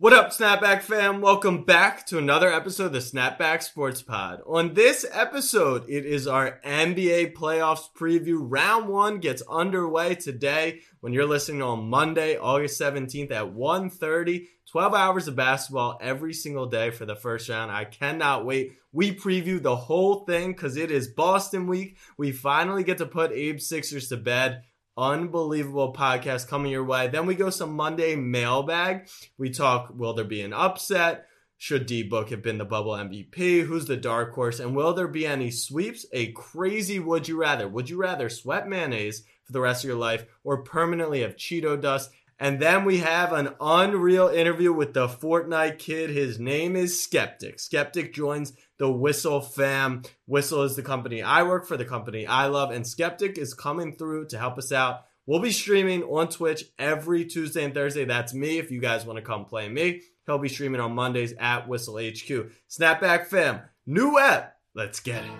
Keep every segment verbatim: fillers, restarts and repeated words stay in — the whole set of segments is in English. What up, Snapback fam? Welcome back to another episode of the Snapback Sports Pod. On this episode, it is our N B A playoffs preview. Round one gets underway today when you're listening on Monday, August seventeenth at one thirty. twelve hours of basketball every single day for the first round. I cannot wait. We preview the whole thing because it is Boston week. We finally get to put Abe's Sixers to bed. Unbelievable podcast coming your way. Then we go some Monday mailbag. We talk, will there be an upset? Should D-Book have been the bubble M V P? Who's the dark horse? And will there be any sweeps? A crazy would you rather. Would you rather sweat mayonnaise for the rest of your life or permanently have Cheeto dust? And then we have an unreal interview with the Fortnite kid. His name is Skeptic. Skeptic joins the Whistle fam. Whistle is the company I work for, the company I love, and Skeptic is coming through to help us out. We'll be streaming on Twitch every Tuesday and Thursday. That's me if you guys want to come play me. He'll be streaming on Mondays at Whistle H Q. Snapback fam, new app. Let's get it.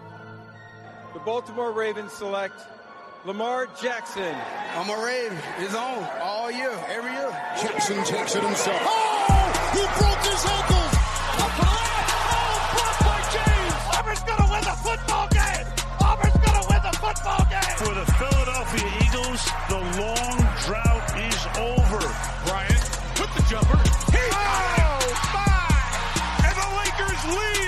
The Baltimore Ravens select Lamar Jackson. I'm a Raven. He's on all year, every year. Jackson takes it himself. Oh, he broke his ankles. A flag. Oh, blocked by James. Auburn's going to win the football game. Auburn's going to win the football game. For the Philadelphia Eagles, the long drought is over. Bryant with the jumper. He oh, my. And the Lakers lead.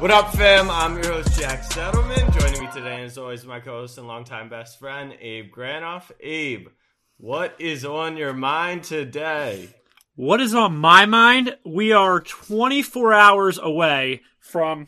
What up, fam? I'm your host, Jack Settleman. Joining me today, as always, my co-host and longtime best friend, Abe Granoff. Abe, what is on your mind today? What is on my mind? We are twenty-four hours away from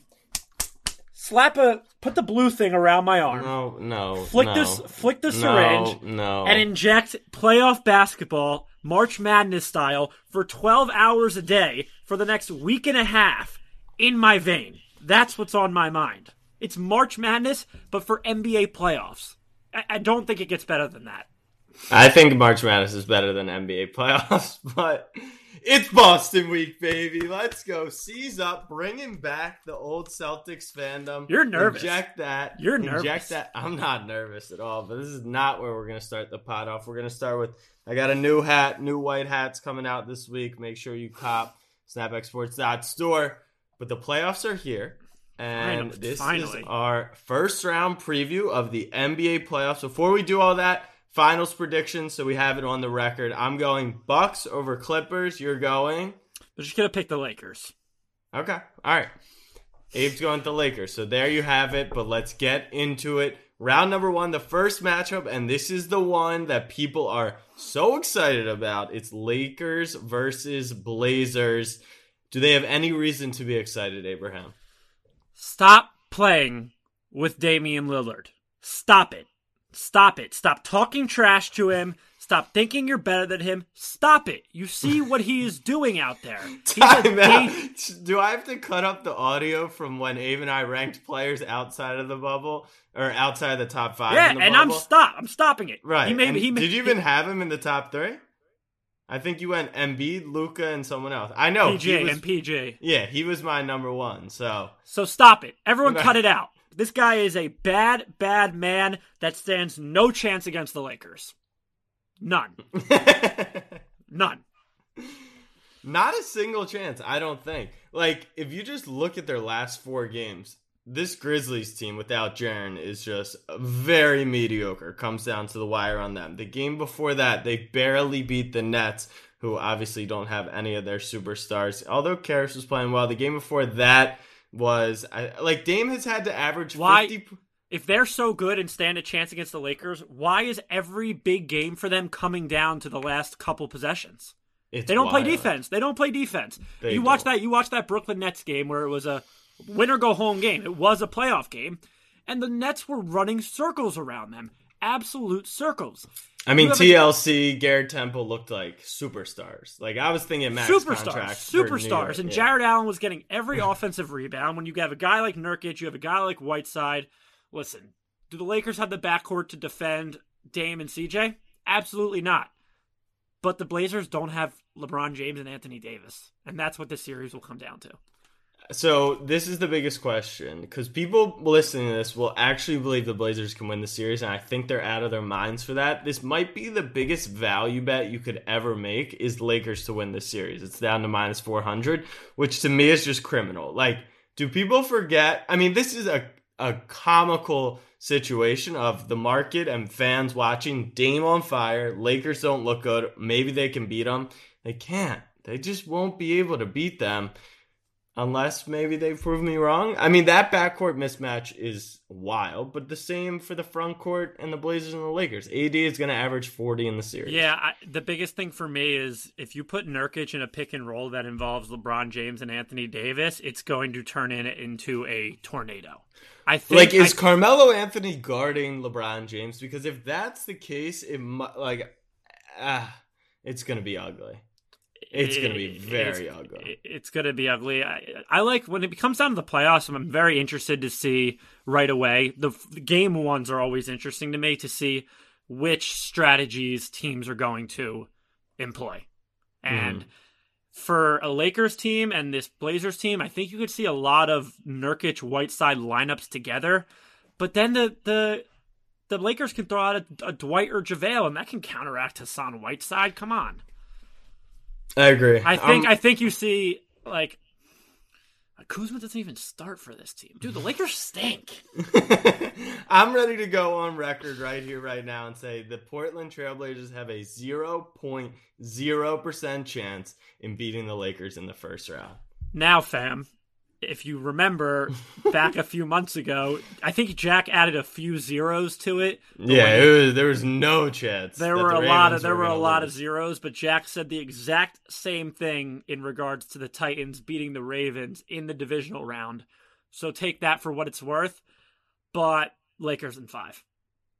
slap a put the blue thing around my arm. No, no, flick no, this, flick the no, syringe, no, and inject playoff basketball, March Madness style, for twelve hours a day for the next week and a half in my vein. That's what's on my mind. It's March Madness, but for N B A playoffs. I, I don't think it gets better than that. I think March Madness is better than N B A playoffs, but it's Boston week, baby. Let's go. Seize up, bringing back the old Celtics fandom. You're nervous. Inject that. You're inject nervous. Inject that. I'm not nervous at all, but this is not where we're going to start the pod off. We're going to start with, I got a new hat, new white hats coming out this week. Make sure you cop snapback sports dot store. But the playoffs are here, and this finally is our first round preview of the N B A playoffs. Before we do all that, finals predictions, so we have it on the record. I'm going Bucks over Clippers. You're going? We're just going to pick the Lakers. Okay. All right. Abe's going with the Lakers. So there you have it, but let's get into it. Round number one, the first matchup, and this is the one that people are so excited about. It's Lakers versus Blazers. Do they have any reason to be excited, Abraham? Stop playing with Damian Lillard. Stop it. Stop it. Stop talking trash to him. Stop thinking you're better than him. Stop it. You see what he is doing out there. Time out. Do I have to cut up the audio from when Abe and I ranked players outside of the bubble or outside of the top five? Yeah, in the and bubble? I'm stop. I'm stopping it. Right. He made, he made, did you even he, have him in the top three? I think you went Embiid, Luka, and someone else. I know. P J he was, and P J. Yeah, he was my number one, so. So stop it. Everyone cut it out. This guy is a bad, bad man that stands no chance against the Lakers. None. None. Not a single chance, I don't think. Like, if you just look at their last four games, this Grizzlies team without Jaren is just very mediocre. Comes down to the wire on them. The game before that, they barely beat the Nets, who obviously don't have any of their superstars. Although Karras was playing well, the game before that was I, like Dame has had to average why, fifty. If they're so good and stand a chance against the Lakers, why is every big game for them coming down to the last couple possessions? It's they don't wild. play defense. They don't play defense. They you watch don't. that. You watch that Brooklyn Nets game where it was a win or go home game. It was a playoff game, and the Nets were running circles around them. Absolute circles. I mean, T L C, a- Garrett Temple looked like superstars. Like, I was thinking max superstars, contracts. Superstars. And yeah. Jared Allen was getting every offensive rebound. When you have a guy like Nurkic, you have a guy like Whiteside. Listen, do the Lakers have the backcourt to defend Dame and C J? Absolutely not. But the Blazers don't have LeBron James and Anthony Davis, and that's what this series will come down to. so this is the biggest question, because people listening to this will actually believe the Blazers can win the series, and I think they're out of their minds for that. This might be the biggest value bet you could ever make, is Lakers to win this series. It's down to minus four hundred, which to me is just criminal. Like, do people forget? I mean, this is a, a comical situation of the market and fans watching Dame on fire. Lakers don't look good. Maybe they can beat them. They can't. They just won't be able to beat them unless maybe they prove me wrong. I mean, that backcourt mismatch is wild, but the same for the frontcourt and the Blazers and the Lakers. A D is going to average forty in the series. Yeah, I, the biggest thing for me is if you put Nurkic in a pick and roll that involves LeBron James and Anthony Davis, it's going to turn in into a tornado. I think, like, is I, Carmelo Anthony guarding LeBron James? Because if that's the case, it like ah, it's going to be ugly. It's going to be very it's, ugly. It's going to be ugly. I, I like when it comes down to the playoffs, I'm very interested to see right away. The, the game ones are always interesting to me to see which strategies teams are going to employ. And mm. for a Lakers team and this Blazers team, I think you could see a lot of Nurkic Whiteside lineups together. But then the the, the Lakers can throw out a, a Dwight or JaVale, and that can counteract Hassan Whiteside. Come on. I agree. I think um, I think you see, like, Kuzma doesn't even start for this team. Dude, the Lakers stink. I'm ready to go on record right here, right now, and say the Portland Trailblazers have a zero point zero percent chance in beating the Lakers in the first round. Now, fam, if you remember back a few months ago, I think Jack added a few zeros to it. Yeah, it was, there was no chance. There were a lot of there were a lot of zeros, but Jack said the exact same thing in regards to the Titans beating the Ravens in the divisional round. So take that for what it's worth. But Lakers in five.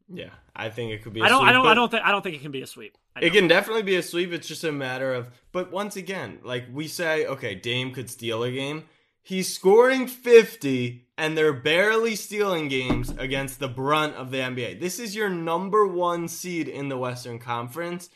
Yeah, I think it could be a I don't, sweep. I don't I don't think I don't think it can be a sweep. It can definitely be a sweep. It's just a matter of, but once again, like we say, okay, Dame could steal a game. He's scoring fifty, and they're barely stealing games against the brunt of the N B A. This is your number one seed in the Western Conference.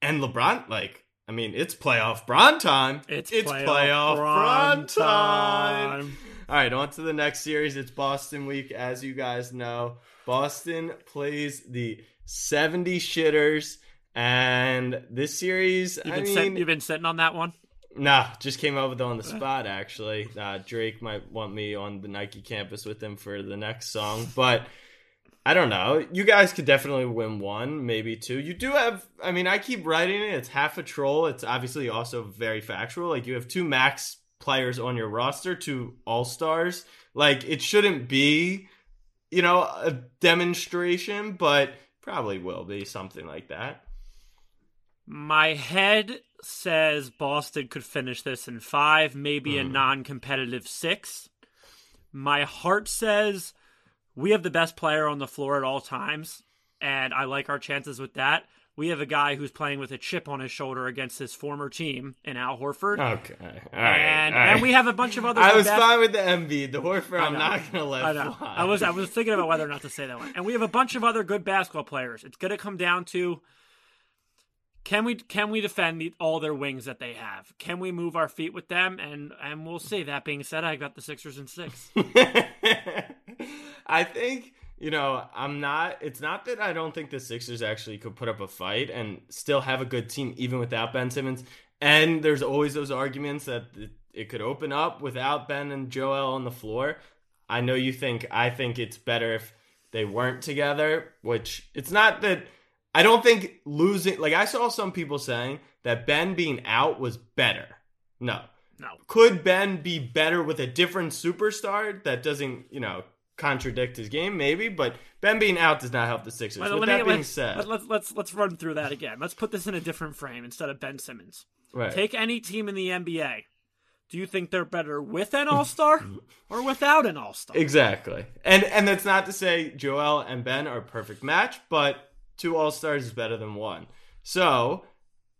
And LeBron, like, I mean, it's playoff Bron time. It's, it's playoff, playoff Bron, Bron time. time. All right, on to the next series. It's Boston week, as you guys know. Boston plays the seventy-shitters, and this series, you've I mean... Set, you've been sitting on that one? Nah, just came up with it on the spot, actually. Uh, Drake might want me on the Nike campus with him for the next song. But I don't know. You guys could definitely win one, maybe two. You do have, I mean, I keep writing it. It's half a troll. It's obviously also very factual. Like, you have two max players on your roster, two all-stars. Like, it shouldn't be, you know, a demonstration, but probably will be something like that. My head says Boston could finish this in five, maybe mm. a non-competitive six. My heart says we have the best player on the floor at all times, and I like our chances with that. We have a guy who's playing with a chip on his shoulder against his former team in Al Horford. Okay. All right. And, all right. and we have a bunch of other... I was best... fine with the Embiid. The Horford, I'm not going to let I fly. I was, I was thinking about whether or not to say that one. And we have a bunch of other good basketball players. It's going to come down to... Can we can we defend the, all their wings that they have? Can we move our feet with them? And and we'll see. That being said, I got the Sixers in six. I think, you know, I'm not, it's not that I don't think the Sixers actually could put up a fight and still have a good team even without Ben Simmons. And there's always those arguments that it, it could open up without Ben and Joel on the floor. I know you think, I think it's better if they weren't together, which it's not that... I don't think losing, like I saw some people saying that Ben being out was better. No. No. Could Ben be better with a different superstar that doesn't, you know, contradict his game? Maybe, but Ben being out does not help the Sixers. Well, with that me, being let's, said. Let's, let's, let's run through that again. Let's put this in a different frame instead of Ben Simmons. Right. Take any team in the N B A. Do you think they're better with an all-star or without an all-star? Exactly. And and that's not to say Joel and Ben are a perfect match, but... Two all-stars is better than one. So,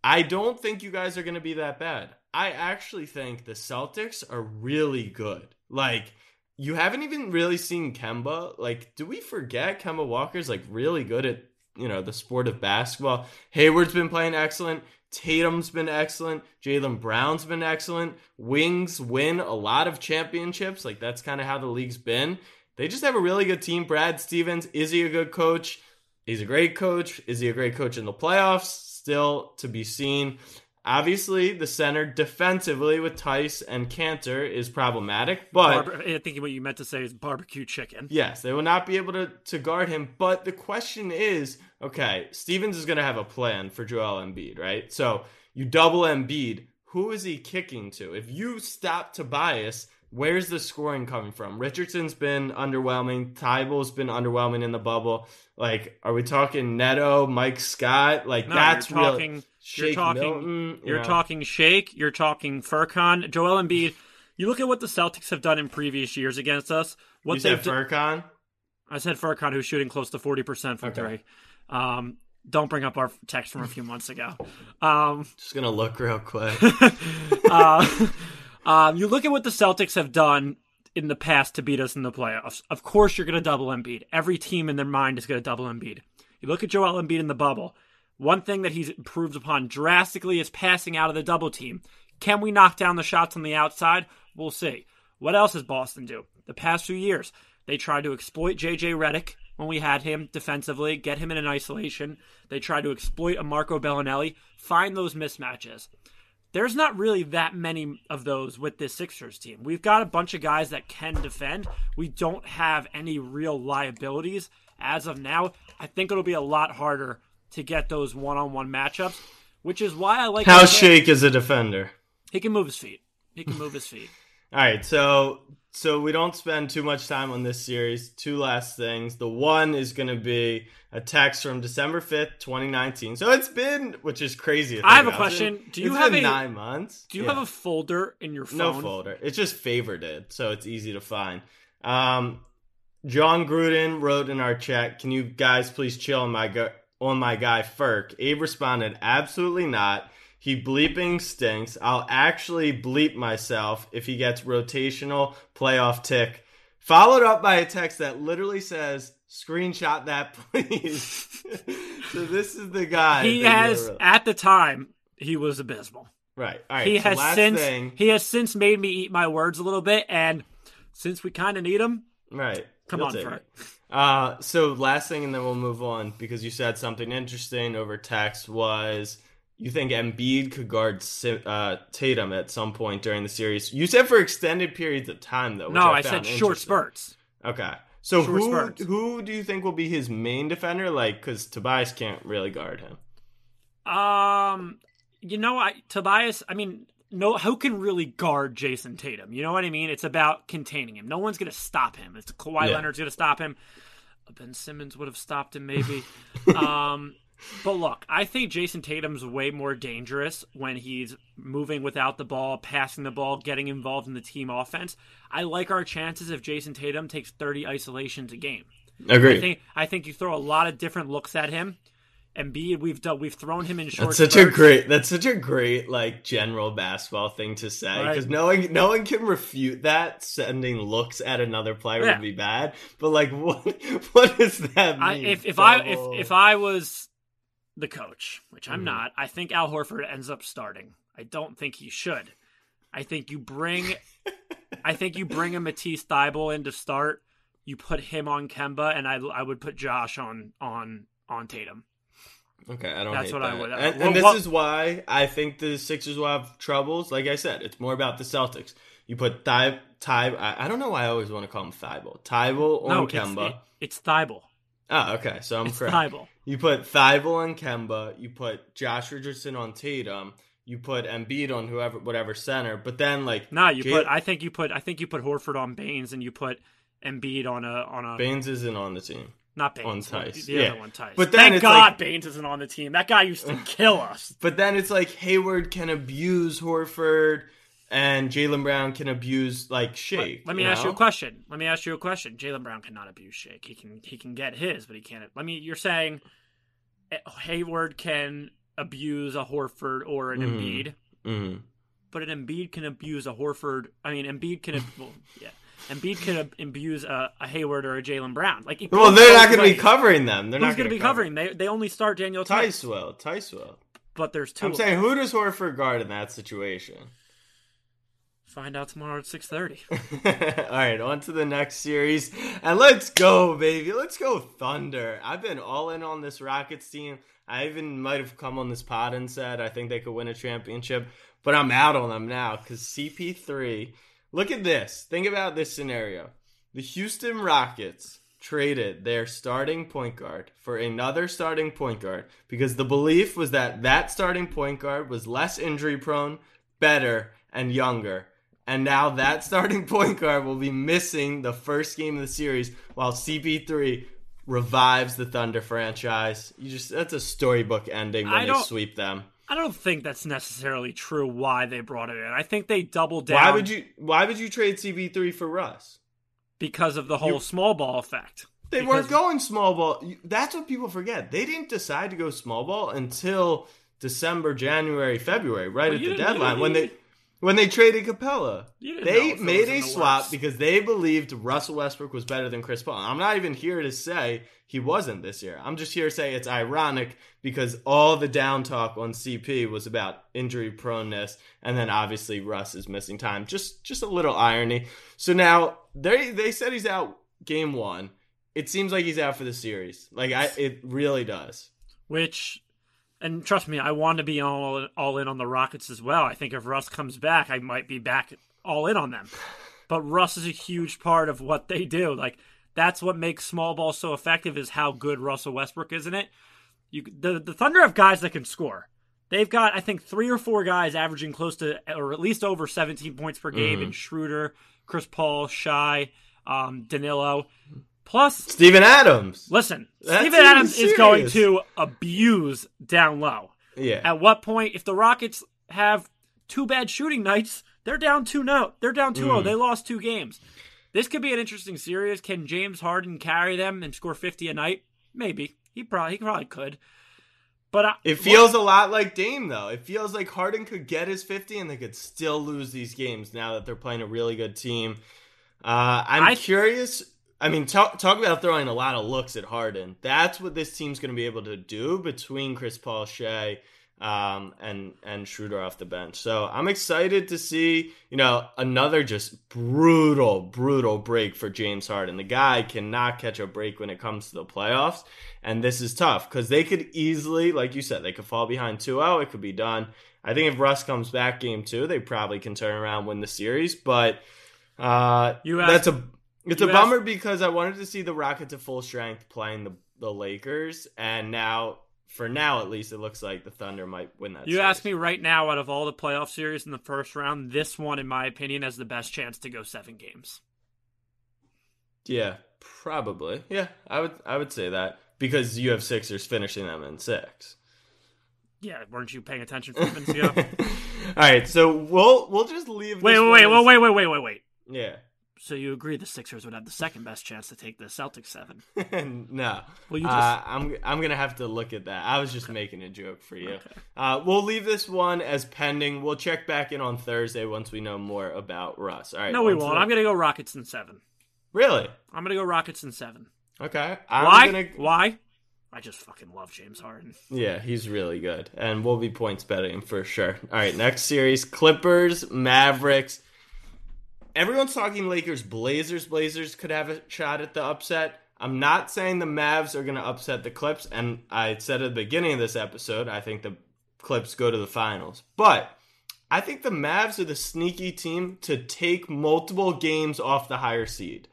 I don't think you guys are going to be that bad. I actually think the Celtics are really good. Like, you haven't even really seen Kemba. Like, do we forget Kemba Walker's, like, really good at, you know, the sport of basketball? Hayward's been playing excellent. Tatum's been excellent. Jaylen Brown's been excellent. Wings win a lot of championships. Like, that's kind of how the league's been. They just have a really good team. Brad Stevens, is he a good coach? He's a great coach. Is he a great coach in the playoffs? Still to be seen. Obviously, the center defensively with Theis and Cantor is problematic, but... Barbe- I think what you meant to say is barbecue chicken. Yes, they will not be able to, to guard him, but the question is, okay, Stevens is going to have a plan for Joel Embiid, right? So you double Embiid, who is he kicking to? If you stop Tobias, where's the scoring coming from? Richardson's been underwhelming. Thybulle's been underwhelming in the bubble. Like, are we talking Neto, Mike Scott? Like, no, that's you're talking- real... Shake you're talking, Milton, you're yeah. talking Shake, you're talking Furkan, Joel Embiid. You look at what the Celtics have done in previous years against us. What you said Furkan? D- I said Furkan, who's shooting close to forty percent from okay. three. Um, don't bring up our text from a few months ago. Um, Just going to look real quick. uh, um, you look at what the Celtics have done in the past to beat us in the playoffs. Of course you're going to double Embiid. Every team in their mind is going to double Embiid. You look at Joel Embiid in the bubble. One thing that he's improved upon drastically is passing out of the double team. Can we knock down the shots on the outside? We'll see. What else does Boston do? The past few years, they tried to exploit J J Redick when we had him defensively, get him in an isolation. They tried to exploit a Marco Bellinelli, find those mismatches. There's not really that many of those with this Sixers team. We've got a bunch of guys that can defend. We don't have any real liabilities as of now. I think it'll be a lot harder to get those one-on-one matchups, which is why I like... How Shake is a defender. He can move his feet. He can move his feet. All right, so so we don't spend too much time on this series. Two last things. The one is going to be a text from December fifth, twenty nineteen. So it's been, which is crazy. I have a question. Do you have a... nine months. Do you have a folder in your phone? No folder. It's just favorited, so it's easy to find. Um, John Gruden wrote in our chat, can you guys please chill on my... Go- on my guy Furk. Abe responded, absolutely not. He bleeping stinks. I'll actually bleep myself if he gets rotational playoff tick. Followed up by a text that literally says, screenshot that, please. So this is the guy. He has, at the time, he was abysmal. Right. All right. He so has since thing. He has since made me eat my words a little bit, and since we kind of need him, right. Come You'll on, Furk. Uh, so last thing, and then we'll move on, because you said something interesting over text was you think Embiid could guard uh, Tatum at some point during the series. You said for extended periods of time, though. Which no, I, I said short spurts. Okay. So short who spurts. who do you think will be his main defender? Like, because Tobias can't really guard him. Um, you know, I Tobias, I mean, no, who can really guard Jason Tatum? You know what I mean? It's about containing him. No one's going to stop him. It's Kawhi yeah. Leonard's going to stop him. Ben Simmons would have stopped him maybe. um, but look, I think Jason Tatum's way more dangerous when he's moving without the ball, passing the ball, getting involved in the team offense. I like our chances if Jason Tatum takes thirty isolations a game. Agreed. I think, I think you throw a lot of different looks at him. Embiid, we've done, we've thrown him in short. That's such spurts. a great. That's such a great like general basketball thing to say because right. no one, no one can refute that. Sending looks at another player yeah. would be bad, but like what, what does that mean? I, if if so... I if, if I was the coach, which I'm mm. not, I think Al Horford ends up starting. I don't think he should. I think you bring, I think you bring a Matisse Thybulle in to start. You put him on Kemba, and I I would put Josh on on on Tatum. Okay, I don't That's hate what that. I would, uh, and, and well, this is why I think the Sixers will have troubles. Like I said, it's more about the Celtics. You put Thybulle, Thybulle, I, I don't know why I always want to call him Thybulle. Thybulle on no, Kemba. It, it's Thybulle. Oh, okay, so I'm it's correct. Thybulle. You put Thybulle on Kemba. You put Josh Richardson on Tatum. You put Embiid on whoever, whatever center. But then, like, no, nah, you Jay- put. I think you put. I think you put Horford on Baynes, and you put Embiid on a on a. Baynes isn't on the team. Not Baynes. On Theis. The yeah. other one, Theis. But then Thank it's God like, Baynes isn't on the team. That guy used to kill us. But then it's like Hayward can abuse Horford and Jaylen Brown can abuse, like, Shake. Let, let me you ask know? you a question. Let me ask you a question. Jaylen Brown cannot abuse Shake. He can he can get his, but he can't. Let me. You're saying Hayward can abuse a Horford or an mm. Embiid, mm. but an Embiid can abuse a Horford. I mean, Embiid can – well, yeah. Embiid could abuse a, a Hayward or a Jaylen Brown. Like, well, they're not going to be covering them. They're Who's not going to be cover. covering? They they only start Daniel Theis. Theis will. Theis will. But there's two. I'm saying, who does Horford guard in that situation? Find out tomorrow at six thirty. All right, on to the next series. And let's go, baby. Let's go Thunder. I've been all in on this Rockets team. I even might have come on this pod and said I think they could win a championship. But I'm out on them now because C P three. Look at this. Think about this scenario. The Houston Rockets traded their starting point guard for another starting point guard because the belief was that that starting point guard was less injury prone, better, and younger. And now that starting point guard will be missing the first game of the series while C P three revives the Thunder franchise. You just That's a storybook ending when they sweep them. I don't think that's necessarily true why they brought it in. I think they doubled down. Why would you Why would you trade C B three for Russ? Because of the whole you, small ball effect. They because weren't going small ball. That's what people forget. They didn't decide to go small ball until December, January, February, right well, at the deadline. When they when they traded Capella, they made a the swap works. because they believed Russell Westbrook was better than Chris Paul. I'm not even here to say he wasn't this year. I'm just here to say it's ironic because all the down talk on C P was about injury proneness, and then obviously Russ is missing time. Just just a little irony. So now they they said he's out game one. It seems like he's out for the series. Like I, it really does. Which. And trust me, I want to be all, all in on the Rockets as well. I think if Russ comes back, I might be back all in on them. But Russ is a huge part of what they do. Like, that's what makes small ball so effective is how good Russell Westbrook is in it. You, the, the Thunder have guys that can score. They've got, I think, three or four guys averaging close to or at least over seventeen points per game mm-hmm. in Schroeder, Chris Paul, Shai, um, Danilo. Plus, Steven Adams. Listen, That's Steven Adams serious. is going to abuse down low. Yeah. At what point, if the Rockets have two bad shooting nights, they're down two nothing. They're down two oh. Mm. They lost two games. This could be an interesting series. Can James Harden carry them and score fifty a night? Maybe. He probably he probably could. But I, It feels well, a lot like Dame, though. It feels like Harden could get his fifty and they could still lose these games now that they're playing a really good team. Uh, I'm I, curious... I mean, talk, talk about throwing a lot of looks at Harden. That's what this team's going to be able to do between Chris Paul, Shai, um, and, and Schroeder off the bench. So I'm excited to see, you know, another just brutal, brutal break for James Harden. The guy cannot catch a break when it comes to the playoffs. And this is tough because they could easily, like you said, they could fall behind two oh. It could be done. I think if Russ comes back game two, they probably can turn around, win the series. But uh, you asked- that's a... It's you a bummer asked, because I wanted to see the Rockets at full strength playing the, the Lakers, and now, for now at least, it looks like the Thunder might win that You series. Ask me right now, out of all the playoff series in the first round, this one, in my opinion, has the best chance to go seven games. Yeah, probably. Yeah, I would I would say that, because you have Sixers finishing them in six. Yeah, weren't you paying attention for minutes ago? All right, so we'll we'll just leave wait, this Wait, wait, wait, wait, wait, wait, wait, wait. Yeah. So you agree the Sixers would have the second best chance to take the Celtics seven? No. Well, you just... uh, I'm I'm gonna have to look at that. I was just okay. making a joke for you. Okay. Uh, we'll leave this one as pending. We'll check back in on Thursday once we know more about Russ. All right. No, we won't. The... I'm gonna go Rockets in seven. Really? I'm gonna go Rockets in seven. Okay. I'm Why? Gonna... Why? I just fucking love James Harden. Yeah, he's really good, and we'll be points betting for sure. All right. Next series: Clippers, Mavericks. Everyone's talking Lakers, Blazers. Blazers could have a shot at the upset. I'm not saying the Mavs are going to upset the Clips, and I said at the beginning of this episode, I think the Clips go to the finals. But I think the Mavs are the sneaky team to take multiple games off the higher seed.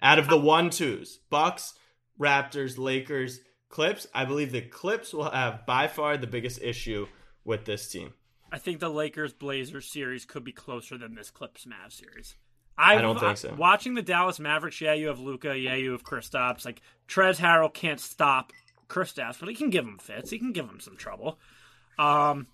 Out of the one-twos, Bucks, Raptors, Lakers, Clips, I believe the Clips will have by far the biggest issue with this team. I think the Lakers-Blazers series could be closer than this Clips-Mavs series. I, I don't think so. Watching the Dallas Mavericks, yeah, you have Luka, yeah, you have Kristaps. Like, Trez Harrell can't stop Kristaps, but he can give him fits. He can give him some trouble. Um,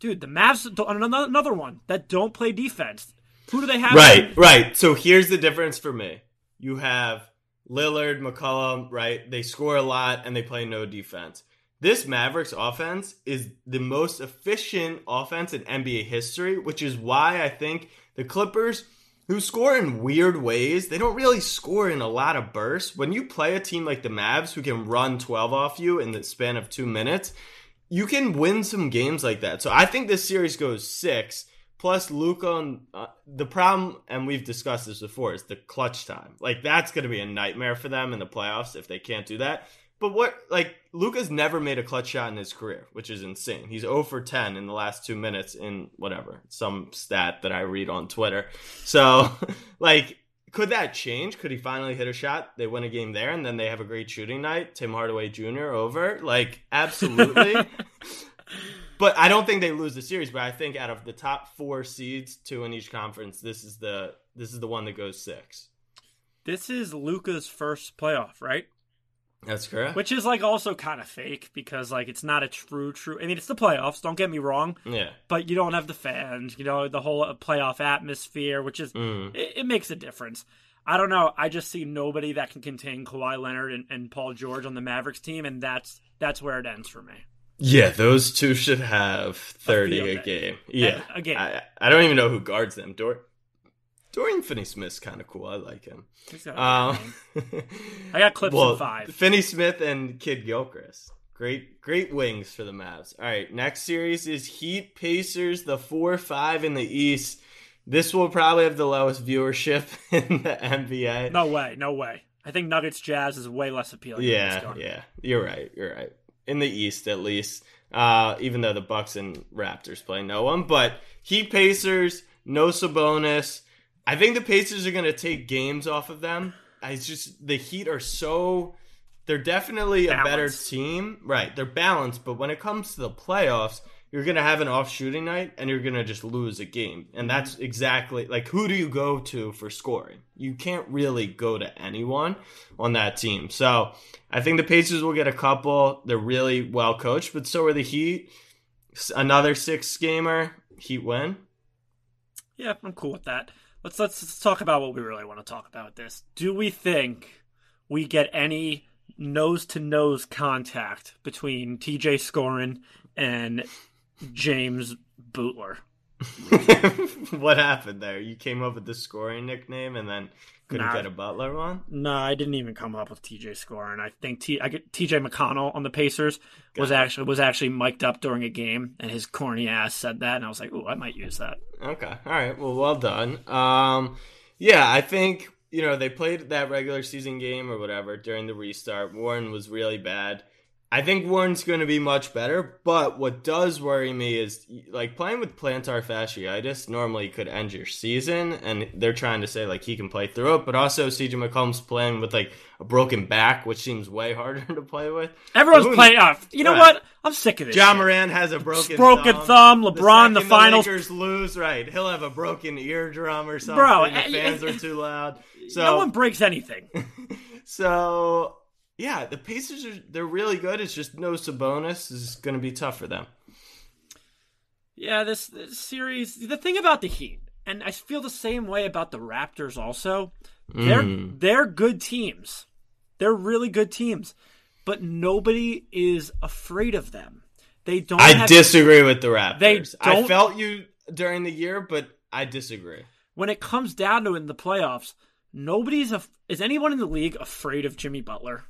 dude, the Mavs, another one, that don't play defense. Who do they have? Right, right. So here's the difference for me. You have Lillard, McCollum, right? They score a lot, and they play no defense. This Mavericks offense is the most efficient offense in N B A history, which is why I think the Clippers, who score in weird ways, they don't really score in a lot of bursts. When you play a team like the Mavs, who can run twelve off you in the span of two minutes, you can win some games like that. So I think this series goes six. Plus, Luka, uh, the problem, and we've discussed this before, is the clutch time. Like, that's going to be a nightmare for them in the playoffs if they can't do that. But what, like, Luka's never made a clutch shot in his career, which is insane. He's zero for ten in the last two minutes in whatever, some stat that I read on Twitter. So, like, could that change? Could he finally hit a shot? They win a game there, and then they have a great shooting night. Tim Hardaway Junior over. Like, absolutely. But I don't think they lose the series, but I think out of the top four seeds, two in each conference, this is the this is the one that goes six. This is Luka's first playoff, right? That's correct. Which is, like, also kind of fake because, like, it's not a true, true... I mean, it's the playoffs, don't get me wrong. Yeah. But you don't have the fans, you know, the whole playoff atmosphere, which is... Mm. It, it makes a difference. I don't know. I just see nobody that can contain Kawhi Leonard and, and Paul George on the Mavericks team, and that's that's where it ends for me. Yeah, those two should have thirty a, a game. Yeah, a, a game. I, I don't even know who guards them. Dor- Dorian Finney-Smith's kind of cool. I like him. Um, I got clips well, in five. Finney-Smith and Kidd Gilchrist. Great, great wings for the Mavs. All right, next series is Heat Pacers, the four five in the East. This will probably have the lowest viewership in the N B A. No way, no way. I think Nuggets Jazz is way less appealing. Yeah, than this yeah. You're right, you're right. In the East, at least, uh, even though the Bucks and Raptors play no one. But Heat Pacers, no Sabonis. I think the Pacers are going to take games off of them. It's just the Heat are so – they're definitely balanced. A better team. Right, they're balanced. But when it comes to the playoffs, you're going to have an off shooting night and you're going to just lose a game. And that's exactly – like, who do you go to for scoring? You can't really go to anyone on that team. So – I think the Pacers will get a couple. They're really well coached, but so are the Heat. Another six gamer. Heat win. Yeah, I'm cool with that. Let's let's, let's talk about what we really want to talk about with this. Do we think we get any nose to nose contact between T J Scorin and James Butler? What happened there? You came up with the scoring nickname and then couldn't nah, get a Butler one? No, nah, I didn't even come up with T J Scorin. I think T, I get, T J McConnell on the Pacers Got was it. actually was actually mic'd up during a game, and his corny ass said that, and I was like, ooh, I might use that. Okay, all right, well, well done. Um, yeah, I think, you know, they played that regular season game or whatever during the restart. Warren was really bad. I think Warren's going to be much better, but what does worry me is, like, playing with plantar fasciitis normally could end your season, and they're trying to say, like, he can play through it, but also C J McCollum's playing with, like, a broken back, which seems way harder to play with. Everyone's playing off. You know right. what? I'm sick of this. John shit. Moran has a broken, broken thumb. thumb. LeBron, the, the finals. The Lakers lose, right. He'll have a broken eardrum or something. Bro, the fans I, I, are too loud. So, no one breaks anything. So... Yeah, the Pacers, are they're really good. It's just no Sabonis is going to be tough for them. Yeah, this, this series, the thing about the Heat, and I feel the same way about the Raptors also, they're, mm. they're good teams. They're really good teams, but nobody is afraid of them. They don't. I have, disagree with the Raptors. They don't, I felt you during the year, but I disagree. When it comes down to in the playoffs, nobody's a, is anyone in the league afraid of Jimmy Butler?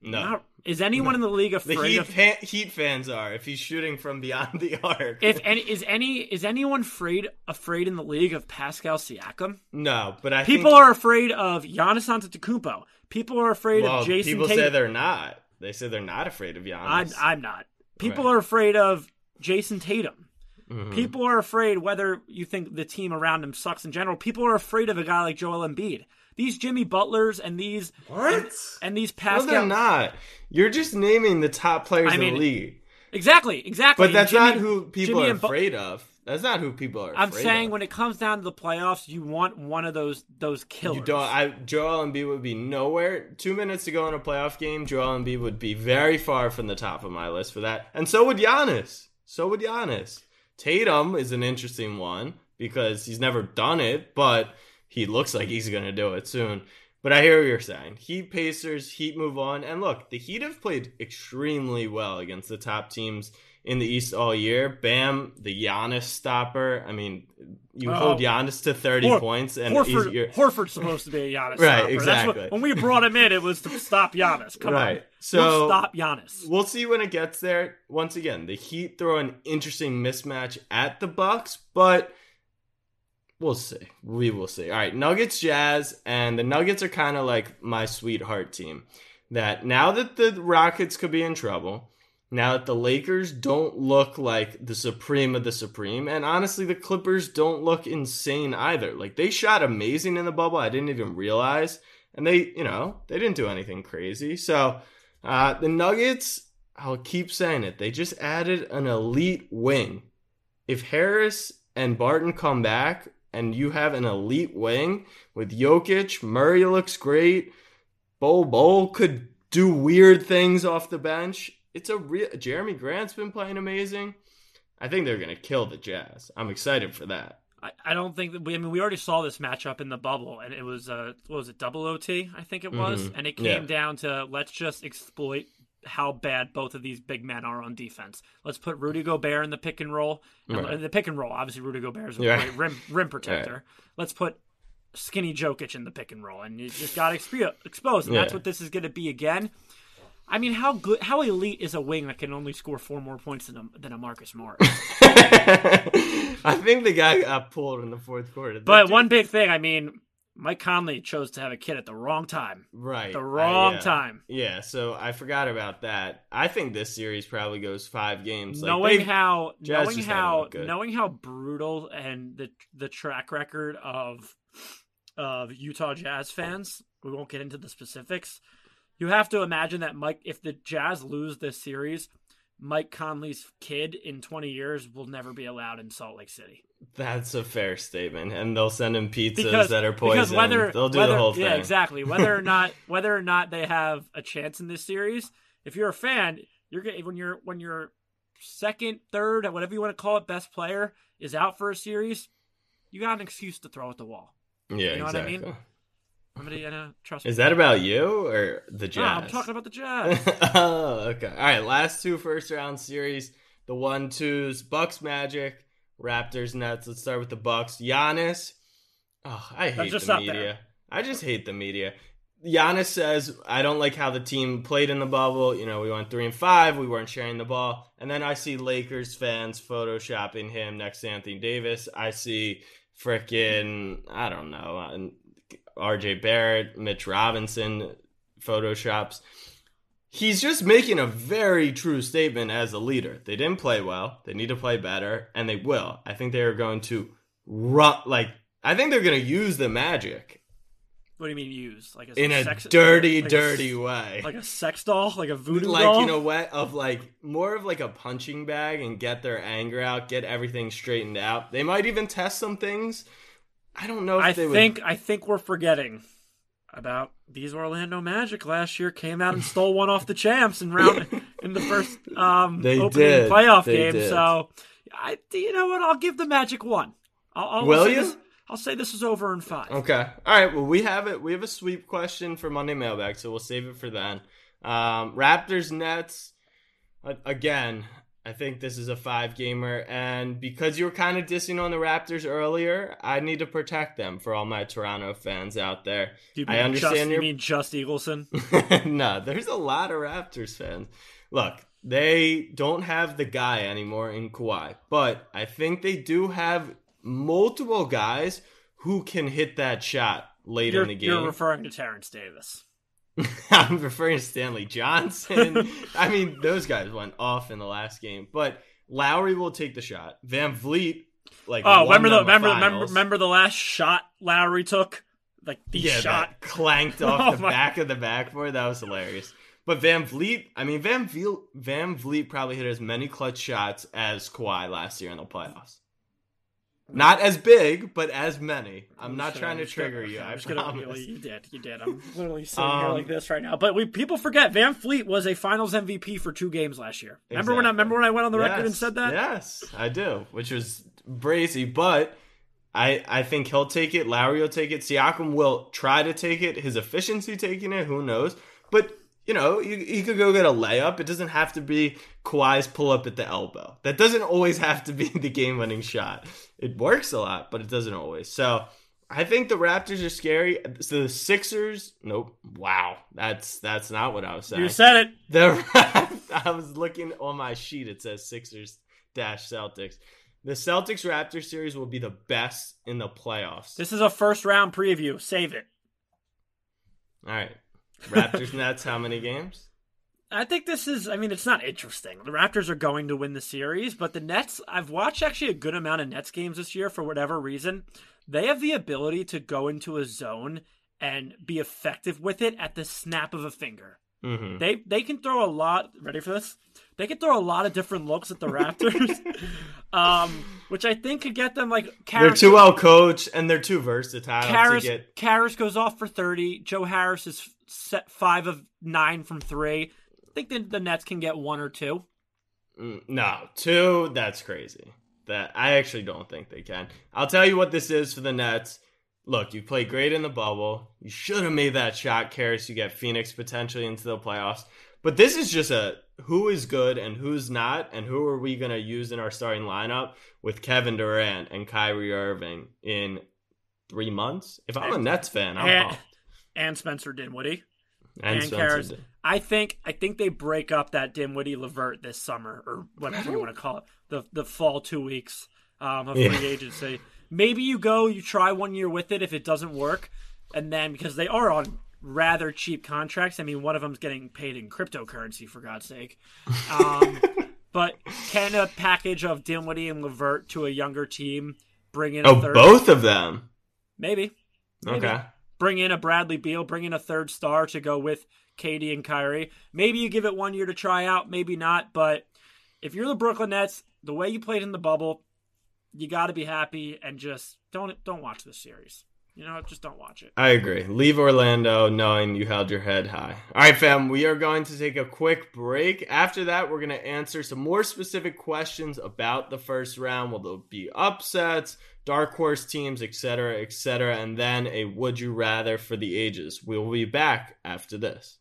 No. Not, is anyone no. in the league afraid the Heat of fan, Heat fans are if he's shooting from beyond the arc? If any is any is anyone afraid afraid in the league of Pascal Siakam? No, but I people think... are afraid of Giannis Antetokounmpo. People are afraid well, of Jason Tatum. People say they're not. They say they're not afraid of Giannis. I'm, I'm not. People right. are afraid of Jason Tatum. Mm-hmm. People are afraid whether you think the team around him sucks in general. People are afraid of a guy like Joel Embiid. These Jimmy Butlers and these what? And, and these Pascal. No, they're not. You're just naming the top players I mean, in the league. Exactly, exactly. But that's Jimmy, not who people Jimmy are afraid Bu- of. That's not who people are. I'm afraid saying of. When it comes down to the playoffs, you want one of those those killers. You don't. I, Joel Embiid would be nowhere. Two minutes to go in a playoff game, Joel Embiid would be very far from the top of my list for that, and so would Giannis. So would Giannis. Tatum is an interesting one because he's never done it, but. He looks like he's going to do it soon. But I hear what you're saying. Heat Pacers, Heat move on. And look, the Heat have played extremely well against the top teams in the East all year. Bam, the Giannis stopper. I mean, you Uh-oh. hold Giannis to thirty Hor- points, and Horford, you're... Horford's supposed to be a Giannis right, stopper. Exactly. That's what, when we brought him in, it was to stop Giannis. Come right. on, so Don't stop Giannis. We'll see when it gets there. Once again, the Heat throw an interesting mismatch at the Bucks, but we'll see. We will see. All right, Nuggets, Jazz, and the Nuggets are kind of like my sweetheart team. That now that the Rockets could be in trouble. Now that the Lakers don't look like the supreme of the supreme, and honestly, the Clippers don't look insane either. Like, they shot amazing in the bubble. I didn't even realize. And they, you know, they didn't do anything crazy. So, uh, the Nuggets, I'll keep saying it, they just added an elite wing. If Harris and Barton come back, and you have an elite wing with Jokic, Murray looks great, Bol Bol could do weird things off the bench. It's a real. Jeremy Grant's been playing amazing. I think they're going to kill the Jazz. I'm excited for that. I, I don't think that we, I mean, we already saw this matchup in the bubble, and it was a, what was it, double O T, I think it was. Mm-hmm. And it came yeah. down to, let's just exploit how bad both of these big men are on defense. Let's put Rudy Gobert in the pick and roll. And right. The pick and roll, obviously, Rudy Gobert is a yeah. great rim, rim protector. Right. Let's put skinny Jokic in the pick and roll, and you just got exp- exposed. And yeah. that's what this is going to be again. I mean, how good, how elite is a wing that can only score four more points than a, than a Marcus Morris? I think the guy got pulled in the fourth quarter. But dude... one big thing, I mean, Mike Conley chose to have a kid at the wrong time. Right. The wrong uh, yeah. time. Yeah, so I forgot about that. I think this series probably goes five games. Like, knowing they, how knowing how, knowing how brutal and the the track record of of Utah Jazz fans, we won't get into the specifics. You have to imagine that Mike, if the Jazz lose this series, Mike Conley's kid in twenty years will never be allowed in Salt Lake City. That's a fair statement, and they'll send him pizzas because, that are poisoned. Whether, they'll do whether, the whole thing. Yeah, exactly. Whether or not, whether or not they have a chance in this series, if you're a fan, you're when you're when your second, third, whatever you want to call it, best player is out for a series, you got an excuse to throw at the wall. Yeah, you know exactly. What I mean? Somebody, I know, trust me. Is that about you or the Jazz? No, I'm talking about the Jazz. Oh, okay. All right, last two first-round series, the one-twos, Bucks Magic, Raptors Nets. Let's start with the Bucks. Giannis, oh, I hate the media. I just hate the media. Giannis says, I don't like how the team played in the bubble. You know, we went three and five. We weren't sharing the ball. And then I see Lakers fans photoshopping him next to Anthony Davis. I see frickin', I don't know, and R J Barrett, Mitch Robinson, photoshops. He's just making a very true statement as a leader. They didn't play well. They need to play better, and they will. I think they are going to run. Like I think they're going to use the Magic. What do you mean use? Like a in a sex- dirty, like dirty a, way, like a sex doll, like a voodoo like, doll. Like you know what? Of like more of like a punching bag and get their anger out, get everything straightened out. They might even test some things. I don't know if I they think, would... I think we're forgetting about these Orlando Magic last year came out and stole one off the champs in, round, in the first um, they opening did. playoff they game. Did. So, I, you know what? I'll give the Magic one. I'll, I'll Will you? This, I'll say this is over in five. Okay. All right. Well, we have it. We have a sweep question for Monday Mailbag, so we'll save it for then. Um, Raptors, Nets, again... I think this is a five-gamer, and because you were kind of dissing on the Raptors earlier, I need to protect them for all my Toronto fans out there. Do you mean, I understand just, your... you mean just Eagleson? No, there's a lot of Raptors fans. Look, they don't have the guy anymore in Kawhi, but I think they do have multiple guys who can hit that shot late you're, in the game. You're referring to Terrence Davis. I'm referring to Stanley Johnson. I mean, those guys went off in the last game. But Lowry will take the shot. Van Vliet, like oh, remember the remember, remember remember the last shot Lowry took, like the yeah, shot clanked off oh, the my. back of the backboard. That was hilarious. But Van Vliet, I mean, Van Vliet, Van Vliet probably hit as many clutch shots as Kawhi last year in the playoffs. Not as big, but as many. I'm, I'm not sure, trying to trigger gonna, you. I'm I just promise. Gonna, you did. You did. I'm literally sitting um, here like this right now. But we people forget Van Vliet was a Finals M V P for two games last year. Remember exactly. when I remember when I went on the yes, record and said that? Yes, I do. Which was brazy, but I I think he'll take it. Lowry will take it. Siakam will try to take it. His efficiency taking it. Who knows? But you know, you, you could go get a layup. It doesn't have to be Kawhi's pull-up at the elbow. That doesn't always have to be the game-winning shot. It works a lot, but it doesn't always. So I think the Raptors are scary. So the Sixers, nope. Wow, that's that's not what I was saying. You said it. The I was looking on my sheet. It says Sixers-Celtics. The Celtics-Raptors series will be the best in the playoffs. This is a first-round preview. Save it. All right. Raptors Nets, how many games? I think this is, I mean, it's not interesting. The Raptors are going to win the series, but the Nets, I've watched actually a good amount of Nets games this year for whatever reason. They have the ability to go into a zone and be effective with it at the snap of a finger. Mm-hmm. They they can throw a lot, ready for this? They can throw a lot of different looks at the Raptors, um, which I think could get them like... Karras, they're too well coached, and they're too versatile. Karras, to get... Karras goes off for thirty. Joe Harris is set five of nine from three. I think the, the Nets can get one or two. No, two, that's crazy. That I actually don't think they can. I'll tell you what this is for the Nets. Look, you played great in the bubble. You should have made that shot, Karras. You get Phoenix potentially into the playoffs. But this is just a who is good and who's not, and who are we going to use in our starting lineup with Kevin Durant and Kyrie Irving in three months? If I'm a Nets fan, I'm and, pumped. And Spencer Dinwiddie. And, and Spencer Dinwiddie. I think, I think they break up that Dinwiddie-Levert this summer, or whatever you want to call it, the the fall two weeks um, of free yeah. agency. Maybe you go, you try one year with it if it doesn't work, and then because they are on rather cheap contracts. I mean, one of them's getting paid in cryptocurrency, for God's sake. Um, but can a package of Dinwiddie and Levert to a younger team bring in oh, a third? Oh, both of them? Maybe. Maybe. Okay. Bring in a Bradley Beal, bring in a third star to go with K D and Kyrie. Maybe you give it one year to try out, maybe not. But if you're the Brooklyn Nets, the way you played in the bubble, you got to be happy and just don't don't watch this series. You know, just don't watch it. I agree. Leave Orlando knowing you held your head high. All right, fam, we are going to take a quick break. After that, we're going to answer some more specific questions about the first round. Will there be upsets, dark horse teams, et cetera, et cetera, and then a would you rather for the ages. We'll be back after this.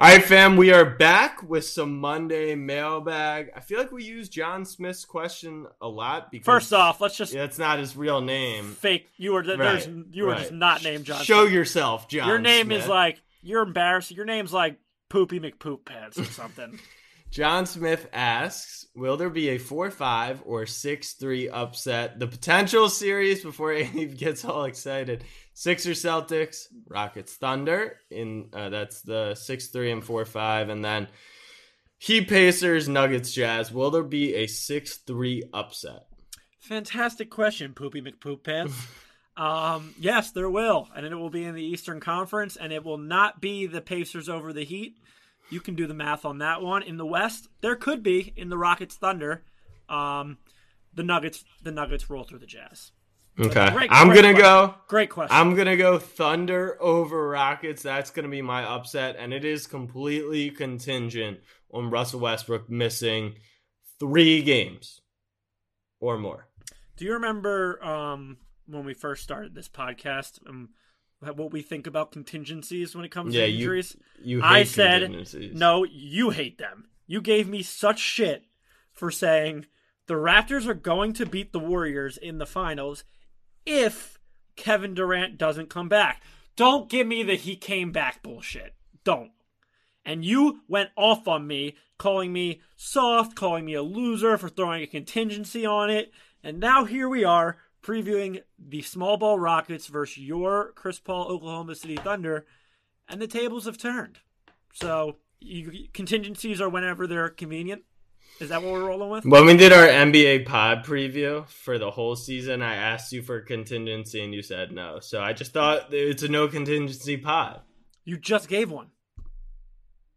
All right, fam, we are back with some Monday mailbag. I feel like we use John Smith's question a lot because first off, let's just that's not his real name. Fake. You were right, there's you right. were just not named John. Show Smith. Yourself, John. Your name Smith. Is like you're embarrassing. Your name's like Poopy McPoop Pants or something. John Smith asks, will there be a four five or six three upset? The potential series before Abe gets all excited. Sixers Celtics, Rockets Thunder. In uh, that's the six three and four five. And then Heat Pacers, Nuggets Jazz. Will there be a six three upset? Fantastic question, Poopy McPoop Pants. um, yes, there will. And it will be in the Eastern Conference. And it will not be the Pacers over the Heat. You can do the math on that one. In the West, there could be in the Rockets Thunder. Um, the Nuggets, the Nuggets roll through the Jazz. Okay, great, I'm great gonna question. go. Great question. I'm gonna go Thunder over Rockets. That's gonna be my upset, and it is completely contingent on Russell Westbrook missing three games or more. Do you remember um, when we first started this podcast? Um, what we think about contingencies when it comes yeah, to injuries. You, you hate I said, no, you hate them. You gave me such shit for saying the Raptors are going to beat the Warriors in the finals if Kevin Durant doesn't come back. Don't give me the he came back bullshit. Don't. And you went off on me, calling me soft, calling me a loser for throwing a contingency on it. And now here we are, previewing the small ball Rockets versus your Chris Paul Oklahoma City Thunder, and the tables have turned. So you, contingencies are whenever they're convenient. Is that what we're rolling with? When we did our N B A pod preview for the whole season, I asked you for contingency and you said no. So I just thought it's a no contingency pod. You just gave one.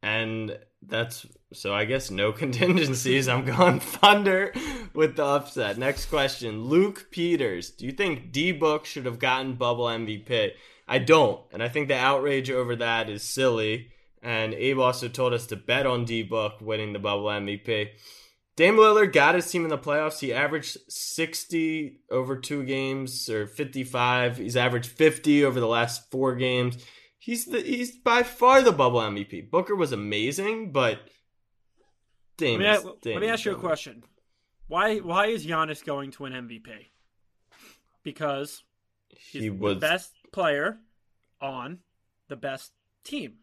And that's so I guess no contingencies. I'm going Thunder with the upset. Next question. Luke Peters. Do you think D-Book should have gotten bubble M V P? I don't. And I think the outrage over that is silly. And Abe also told us to bet on D-Book winning the bubble M V P. Dame Lillard got his team in the playoffs. He averaged sixty over two games, or fifty-five. He's averaged fifty over the last four games. He's the he's by far the bubble M V P. Booker was amazing, but Dame. Let me, Dame, let me ask Dame. you a question. Why why is Giannis going to win M V P? Because he's he was the best player on the best team.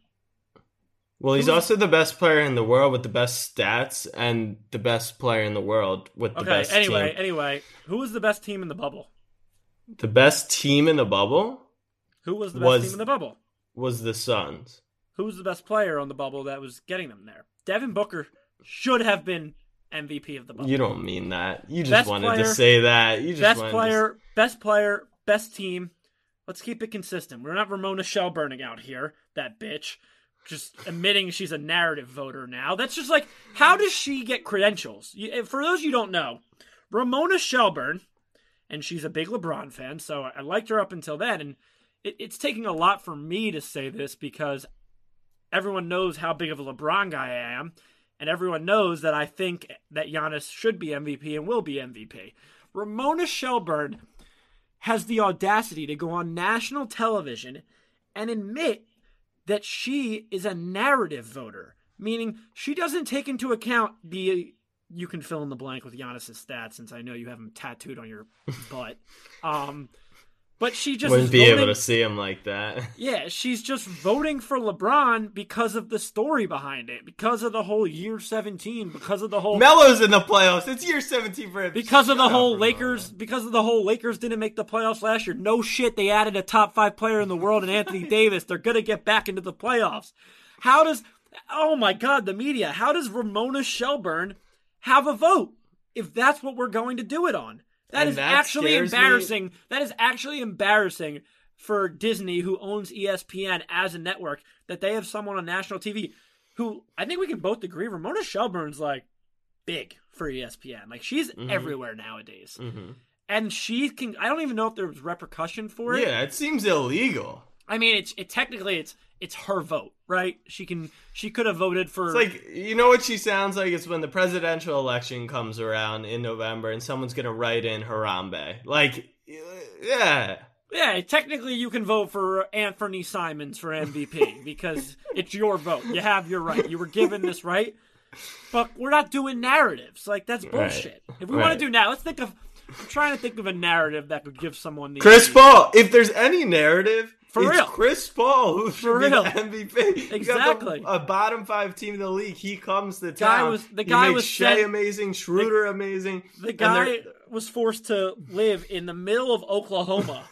Well, he's also the best player in the world with the best stats and the best player in the world with the okay, best anyway, team. Okay, anyway, anyway, who was the best team in the bubble? The best team in the bubble? Who was the best was, team in the bubble? Was the Suns. Who was the best player on the bubble that was getting them there? Devin Booker should have been M V P of the bubble. You don't mean that. You just best wanted player, to say that. You just best player, to... best player, best team. Let's keep it consistent. We're not Ramona Shelburne out here, that bitch. Just admitting she's a narrative voter now. That's just like, how does she get credentials? For those you don't know, Ramona Shelburne, and she's a big LeBron fan, so I liked her up until then. And it, it's taking a lot for me to say this because everyone knows how big of a LeBron guy I am, and everyone knows that I think that Giannis should be M V P and will be M V P. Ramona Shelburne has the audacity to go on national television and admit that she is a narrative voter, meaning she doesn't take into account the, you can fill in the blank with Giannis's stats, since I know you have him tattooed on your butt. Um, but she just wouldn't be able to see him like that. Yeah, she's just voting for LeBron because of the story behind it, because of the whole year seventeen, because of the whole Melo's in the playoffs. It's year seventeen for him. Because of the whole Lakers, because of the whole Lakers didn't make the playoffs last year. No shit, they added a top five player in the world in Anthony Davis. They're gonna get back into the playoffs. How does oh my god, the media? How does Ramona Shelburne have a vote if that's what we're going to do it on? That and is that actually embarrassing. Me. That is actually embarrassing for Disney, who owns E S P N as a network, that they have someone on national T V who I think we can both agree Ramona Shelburne's like big for E S P N. Like she's mm-hmm. everywhere nowadays. Mm-hmm. And she can, I don't even know if there was repercussion for it. Yeah, it seems illegal. I mean, it's it technically it's it's her vote, right? She can she could have voted for. It's like, you know what she sounds like? It's when the presidential election comes around in November and someone's gonna write in Harambe. Like, yeah, yeah. Technically, you can vote for Anthony Simons for M V P because it's your vote. You have your right. You were given this right. But we're not doing narratives. Like that's bullshit. Right. If we right. want to do now, let's think of. I'm trying to think of a narrative that could give someone the Chris M V P. Paul. If there's any narrative. For it's real. Chris Paul, who should For be real. The M V P. Exactly. The, a bottom five team in the league. He comes to town. Guy was, the guy he was Shea sent, amazing, Schroeder the, amazing. The guy was forced to live in the middle of Oklahoma.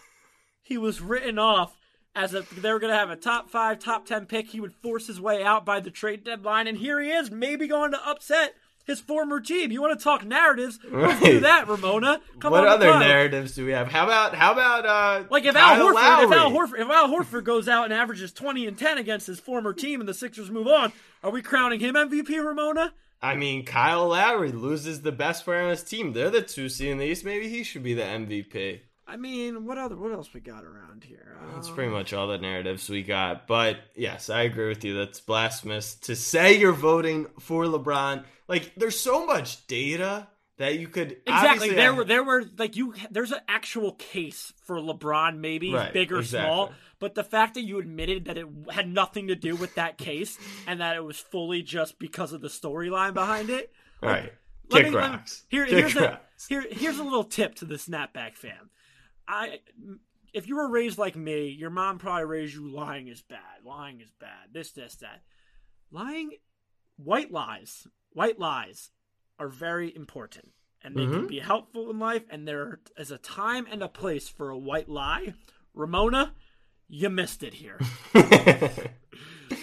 He was written off as if they were going to have a top five, top ten pick. He would force his way out by the trade deadline. And here he is, maybe going to upset his former team. You want to talk narratives? Right. Let's do that, Ramona. Come what on, other come. narratives do we have? How about how about uh, like if Al, Horford, if Al Horford if Al Horford goes out and averages twenty and ten against his former team and the Sixers move on, are we crowning him M V P, Ramona? I mean, Kyle Lowry loses the best player on his team. They're the two seed in the East. Maybe he should be the M V P. I mean, what other what else we got around here? Um, That's pretty much all the narratives we got. But yes, I agree with you. That's blasphemous to say you're voting for LeBron. Like, there's so much data that you could exactly there I, were there were like you there's an actual case for LeBron, maybe right, big or exactly. small. But the fact that you admitted that it had nothing to do with that case and that it was fully just because of the storyline behind it. All like, right, let kick me, rocks. Let me, here, kick here's rocks. A, here, here's a little tip to the Snapback fan. I, if you were raised like me, your mom probably raised you lying is bad, lying is bad, this, this, that. Lying, white lies, white lies are very important, and they mm-hmm. can be helpful in life, and there is a time and a place for a white lie. Ramona, you missed it here.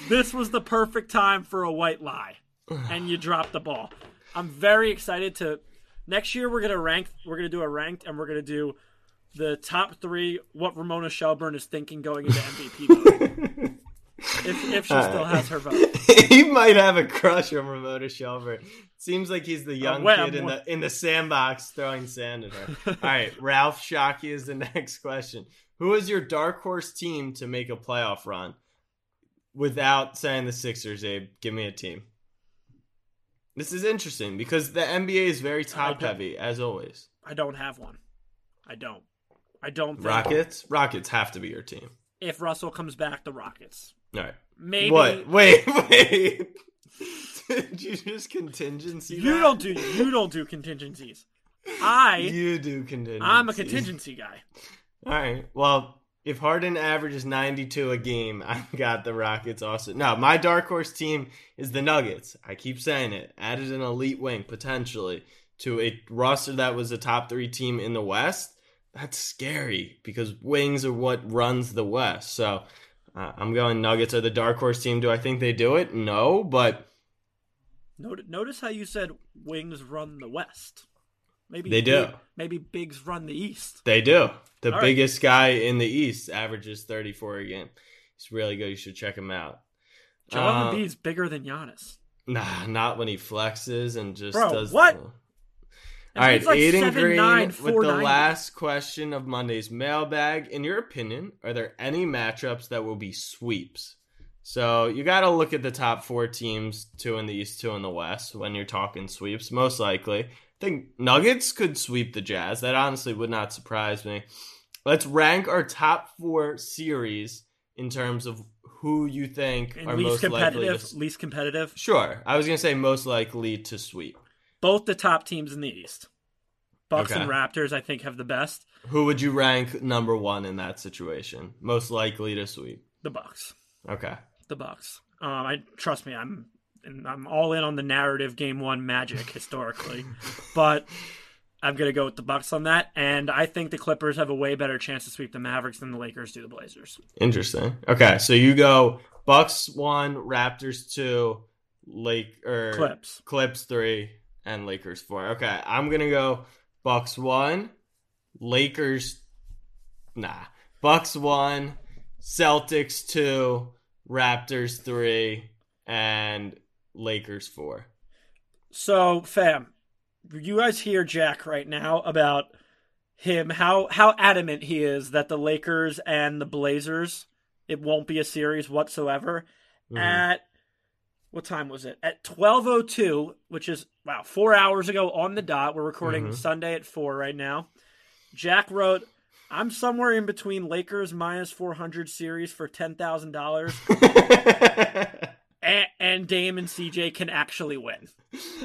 This was the perfect time for a white lie, and you dropped the ball. I'm very excited to, next year we're going to rank, we're going to do a ranked, and we're going to do the top three, what Ramona Shelburne is thinking going into M V P vote. if, if she uh, still has her vote. He might have a crush on Ramona Shelburne. Seems like he's the young uh, wait, kid I'm in one. the in the sandbox throwing sand at her. All right, Ralph Shockey is the next question. Who is your dark horse team to make a playoff run? Without saying the Sixers, Abe, give me a team. This is interesting because the N B A is very top-heavy, as always. I don't have one. I don't. I don't think... Rockets? Rockets have to be your team. If Russell comes back, the Rockets. All right. Maybe... What? Wait, wait. Did you just contingency that? You don't do, you don't do contingencies. I... You do contingencies. I'm a contingency guy. All right. Well, if Harden averages ninety-two a game, I've got the Rockets also. No, my dark horse team is the Nuggets. I keep saying it. Added an elite wing, potentially, to a roster that was a top three team in the West. That's scary because wings are what runs the West. So uh, I'm going Nuggets are the dark horse team. Do I think they do it? No, but... Notice how you said wings run the West. Maybe they do. Big, maybe bigs run the East. They do. The All biggest right. guy in the East averages thirty-four a game. He's really good. You should check him out. Joel um, Embiid's bigger than Giannis. Nah, not when he flexes and just Bro, does... what? The... All right, like Aiden seven, Green nine, four, with the nine. Last question of Monday's mailbag. In your opinion, are there any matchups that will be sweeps? So you got to look at the top four teams, two in the East, two in the West, when you're talking sweeps, most likely. I think Nuggets could sweep the Jazz. That honestly would not surprise me. Let's rank our top four series in terms of who you think and are least most competitive, likely to... Least competitive? Sure. I was going to say most likely to sweep. Both the top teams in the East. Bucks okay. and Raptors, I think, have the best. Who would you rank number one in that situation? Most likely to sweep? The Bucks. Okay. The Bucks. Um, I trust me, I'm... And I'm all in on the narrative game one magic historically, but I'm going to go with the Bucks on that. And I think the Clippers have a way better chance to sweep the Mavericks than the Lakers do the Blazers. Interesting. Okay. So you go Bucks one, Raptors two, Lake or Clips, Clips three, and Lakers four. Okay. I'm going to go Bucks one, Lakers. Nah, Bucks one, Celtics two, Raptors three, and Lakers four. So, fam, you guys hear Jack right now about him, how, how adamant he is that the Lakers and the Blazers, it won't be a series whatsoever. Mm-hmm. At, what time was it? At twelve oh two, which is, wow, four hours ago on the dot. We're recording mm-hmm. Sunday at four right now. Jack wrote, I'm somewhere in between Lakers minus four hundred series for ten thousand dollars. And Dame and C J can actually win.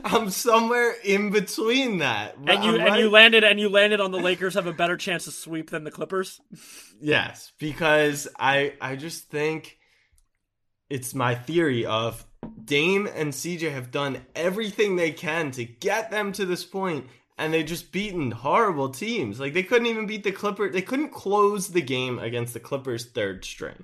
I'm somewhere in between that. And you I'm and like... you landed and you landed on the Lakers have a better chance to sweep than the Clippers? Yes, because I I just think it's my theory of Dame and C J have done everything they can to get them to this point, and they've just beaten horrible teams. Like they couldn't even beat the Clippers. They couldn't close the game against the Clippers' third string.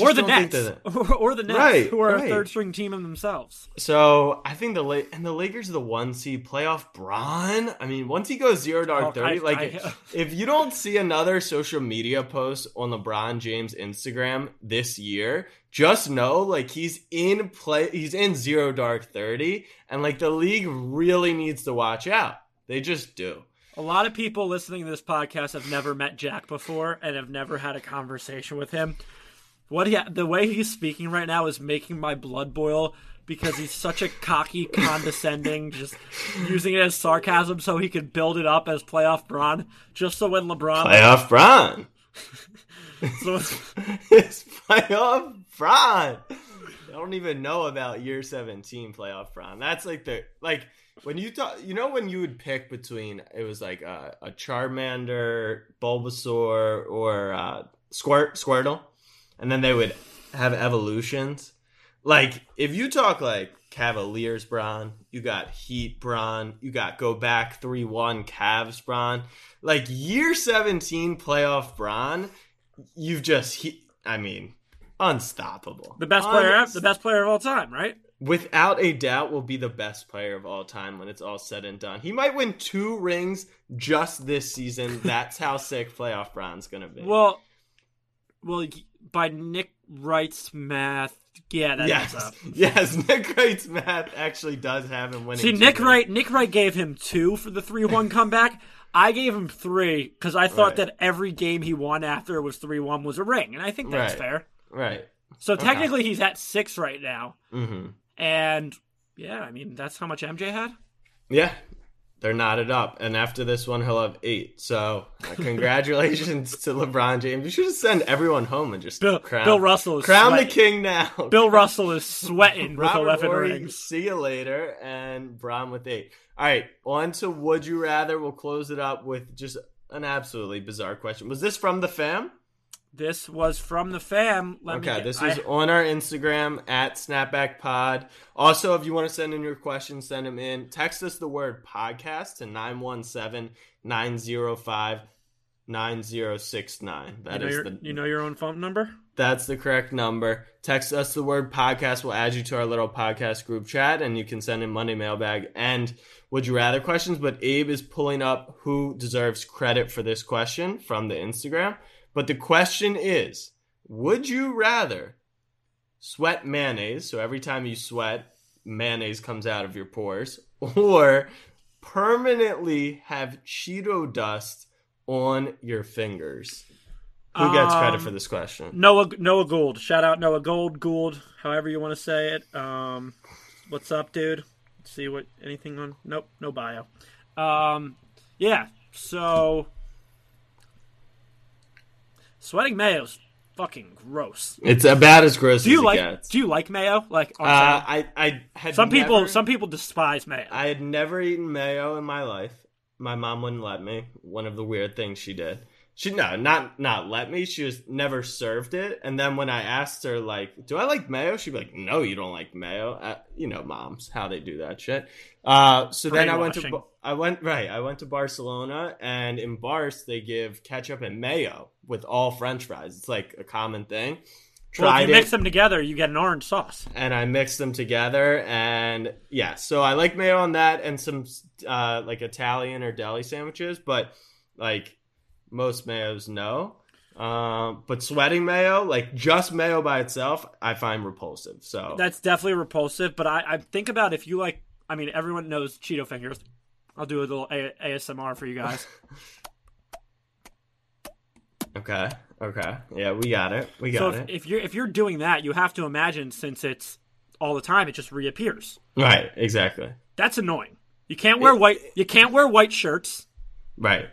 Or the, Nets, or, or the Nets, right, who are right. a third-string team in themselves. So I think the La- and the Lakers are the one seed playoff. Bron, I mean, once he goes zero dark thirty, oh, like I, if you don't see another social media post on LeBron James Instagram this year, just know like he's in play. He's in zero dark thirty, and like the league really needs to watch out. They just do. A lot of people listening to this podcast have never met Jack before and have never had a conversation with him. What he, the way he's speaking right now is making my blood boil because he's such a cocky, condescending, just using it as sarcasm so he could build it up as playoff Bron, just so when LeBron... Playoff Bron! so it's playoff Bron! I don't even know about year seventeen playoff Bron. That's like the... like. When you thought, you know, when you would pick between, it was like a, a Charmander, Bulbasaur, or uh, Squirt, Squirtle? And then they would have evolutions. Like, if you talk like Cavaliers Bron, you got Heat Bron, you got go back three one Cavs Bron. Like, year seventeen playoff Bron, you've just, he- I mean, unstoppable. The best player, Unst- the best player of all time, right? Without a doubt will be the best player of all time when it's all said and done. He might win two rings just this season. That's how sick playoff Bron's going to be. Well, well... By Nick Wright's math, yeah, that yes. ends up. Yes, Nick Wright's math actually does have him winning. See, Nick Wright, Nick Wright gave him two for the three one comeback. I gave him three because I thought right. that every game he won after was three one was a ring, and I think that's right. fair. Right. So technically okay. he's at six right now, mm-hmm. and yeah, I mean, that's how much M J had? Yeah, they're knotted up. And after this one, he'll have eight. So uh, congratulations to LeBron James. You should just send everyone home and just Bill, crown, Bill Russell is crown sweating. The king now. Bill Russell is sweating with eleven Rory, rings. See you later. And Bron with eight. All right, on to Would You Rather. We'll close it up with just an absolutely bizarre question. Was this from the fam? This was from the fam. Let okay, me get, this is I, on our Instagram, at SnapbackPod. Also, if you want to send in your questions, send them in. Text us the word podcast to nine one seven, nine oh five, nine oh six nine. That you know is your, the, you know your own phone number? That's the correct number. Text us the word podcast. We'll add you to our little podcast group chat, and you can send in Monday Mailbag and Would You Rather questions. But Abe is pulling up who deserves credit for this question from the Instagram. But the question is, would you rather sweat mayonnaise, so every time you sweat, mayonnaise comes out of your pores, or permanently have Cheeto dust on your fingers? Who gets um, credit for this question? Noah Noah Gould. Shout out Noah Gould, Gould, however you want to say it. Um, what's up, dude? Let's see what anything on. Nope, no bio. Um, yeah, so. Sweating mayo's fucking gross. It's about as gross do you as it like, gets. Do you like mayo? Like uh, I, I had some never, people. Some people despise mayo. I had never eaten mayo in my life. My mom wouldn't let me. One of the weird things she did. She no, not not let me. She just never served it. And then when I asked her, like, do I like mayo? She'd be like, no, you don't like mayo. Uh, you know, moms, how they do that shit. Uh, so then I went to I went right. I went to Barcelona, and in Bars they give ketchup and mayo with all French fries. It's like a common thing. Tried well, if you it, mix them together, you get an orange sauce. And I mixed them together, and yeah, so I like mayo on that, and some uh, like Italian or deli sandwiches, but like. Most mayos, no. Um, but sweating mayo, like just mayo by itself, I find repulsive. So that's definitely repulsive. But I, I think about if you like, I mean, everyone knows Cheeto fingers. I'll do a little a- ASMR for you guys. okay. Okay. Yeah, we got it. We got so if, it. If you're, if you're doing that, you have to imagine since it's all the time, it just reappears. Right. Exactly. That's annoying. You can't wear it, white. You can't wear white shirts. Right.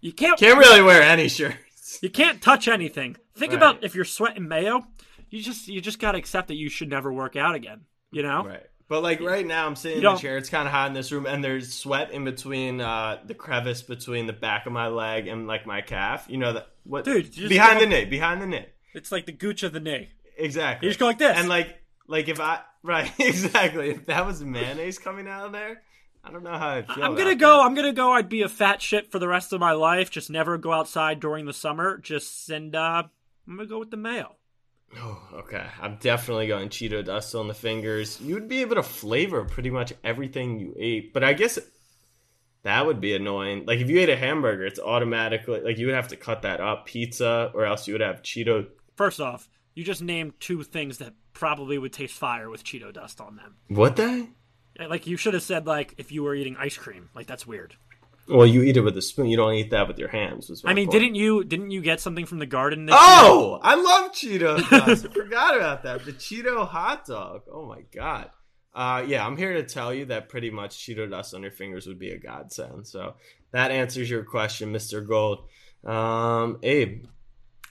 You can't, can't really wear any shirts. You can't touch anything. Think right. about if you're sweating mayo, you just you just gotta accept that you should never work out again. You know, right? But like right now, I'm sitting you in the chair. It's kind of hot in this room, and there's sweat in between uh, the crevice between the back of my leg and like my calf. You know that what? Dude, behind the knee, behind the knee. It's like the gooch of the knee. Exactly. You just go like this, and like like if I right exactly if that was mayonnaise coming out of there. I don't know how I feel. I'm gonna go. That. I'm gonna go. I'd be a fat shit for the rest of my life. Just never go outside during the summer. Just send. Uh, I'm gonna go with the mayo. Oh, okay. I'm definitely going Cheeto dust on the fingers. You'd be able to flavor pretty much everything you ate, but I guess that would be annoying. Like if you ate a hamburger, it's automatically like you would have to cut that up. Pizza, or else you would have Cheeto. First off, you just named two things that probably would taste fire with Cheeto dust on them. Would they? Like, you should have said, like, if you were eating ice cream. Like, that's weird. Well, you eat it with a spoon. You don't eat that with your hands. I mean, point. didn't you didn't you get something from the garden? This oh! Year? I love Cheeto dust. I forgot about that. The Cheeto hot dog. Oh, my God. Uh, yeah, I'm here to tell you that pretty much Cheeto dust on your fingers would be a godsend. So that answers your question, Mister Gold. Um, Abe,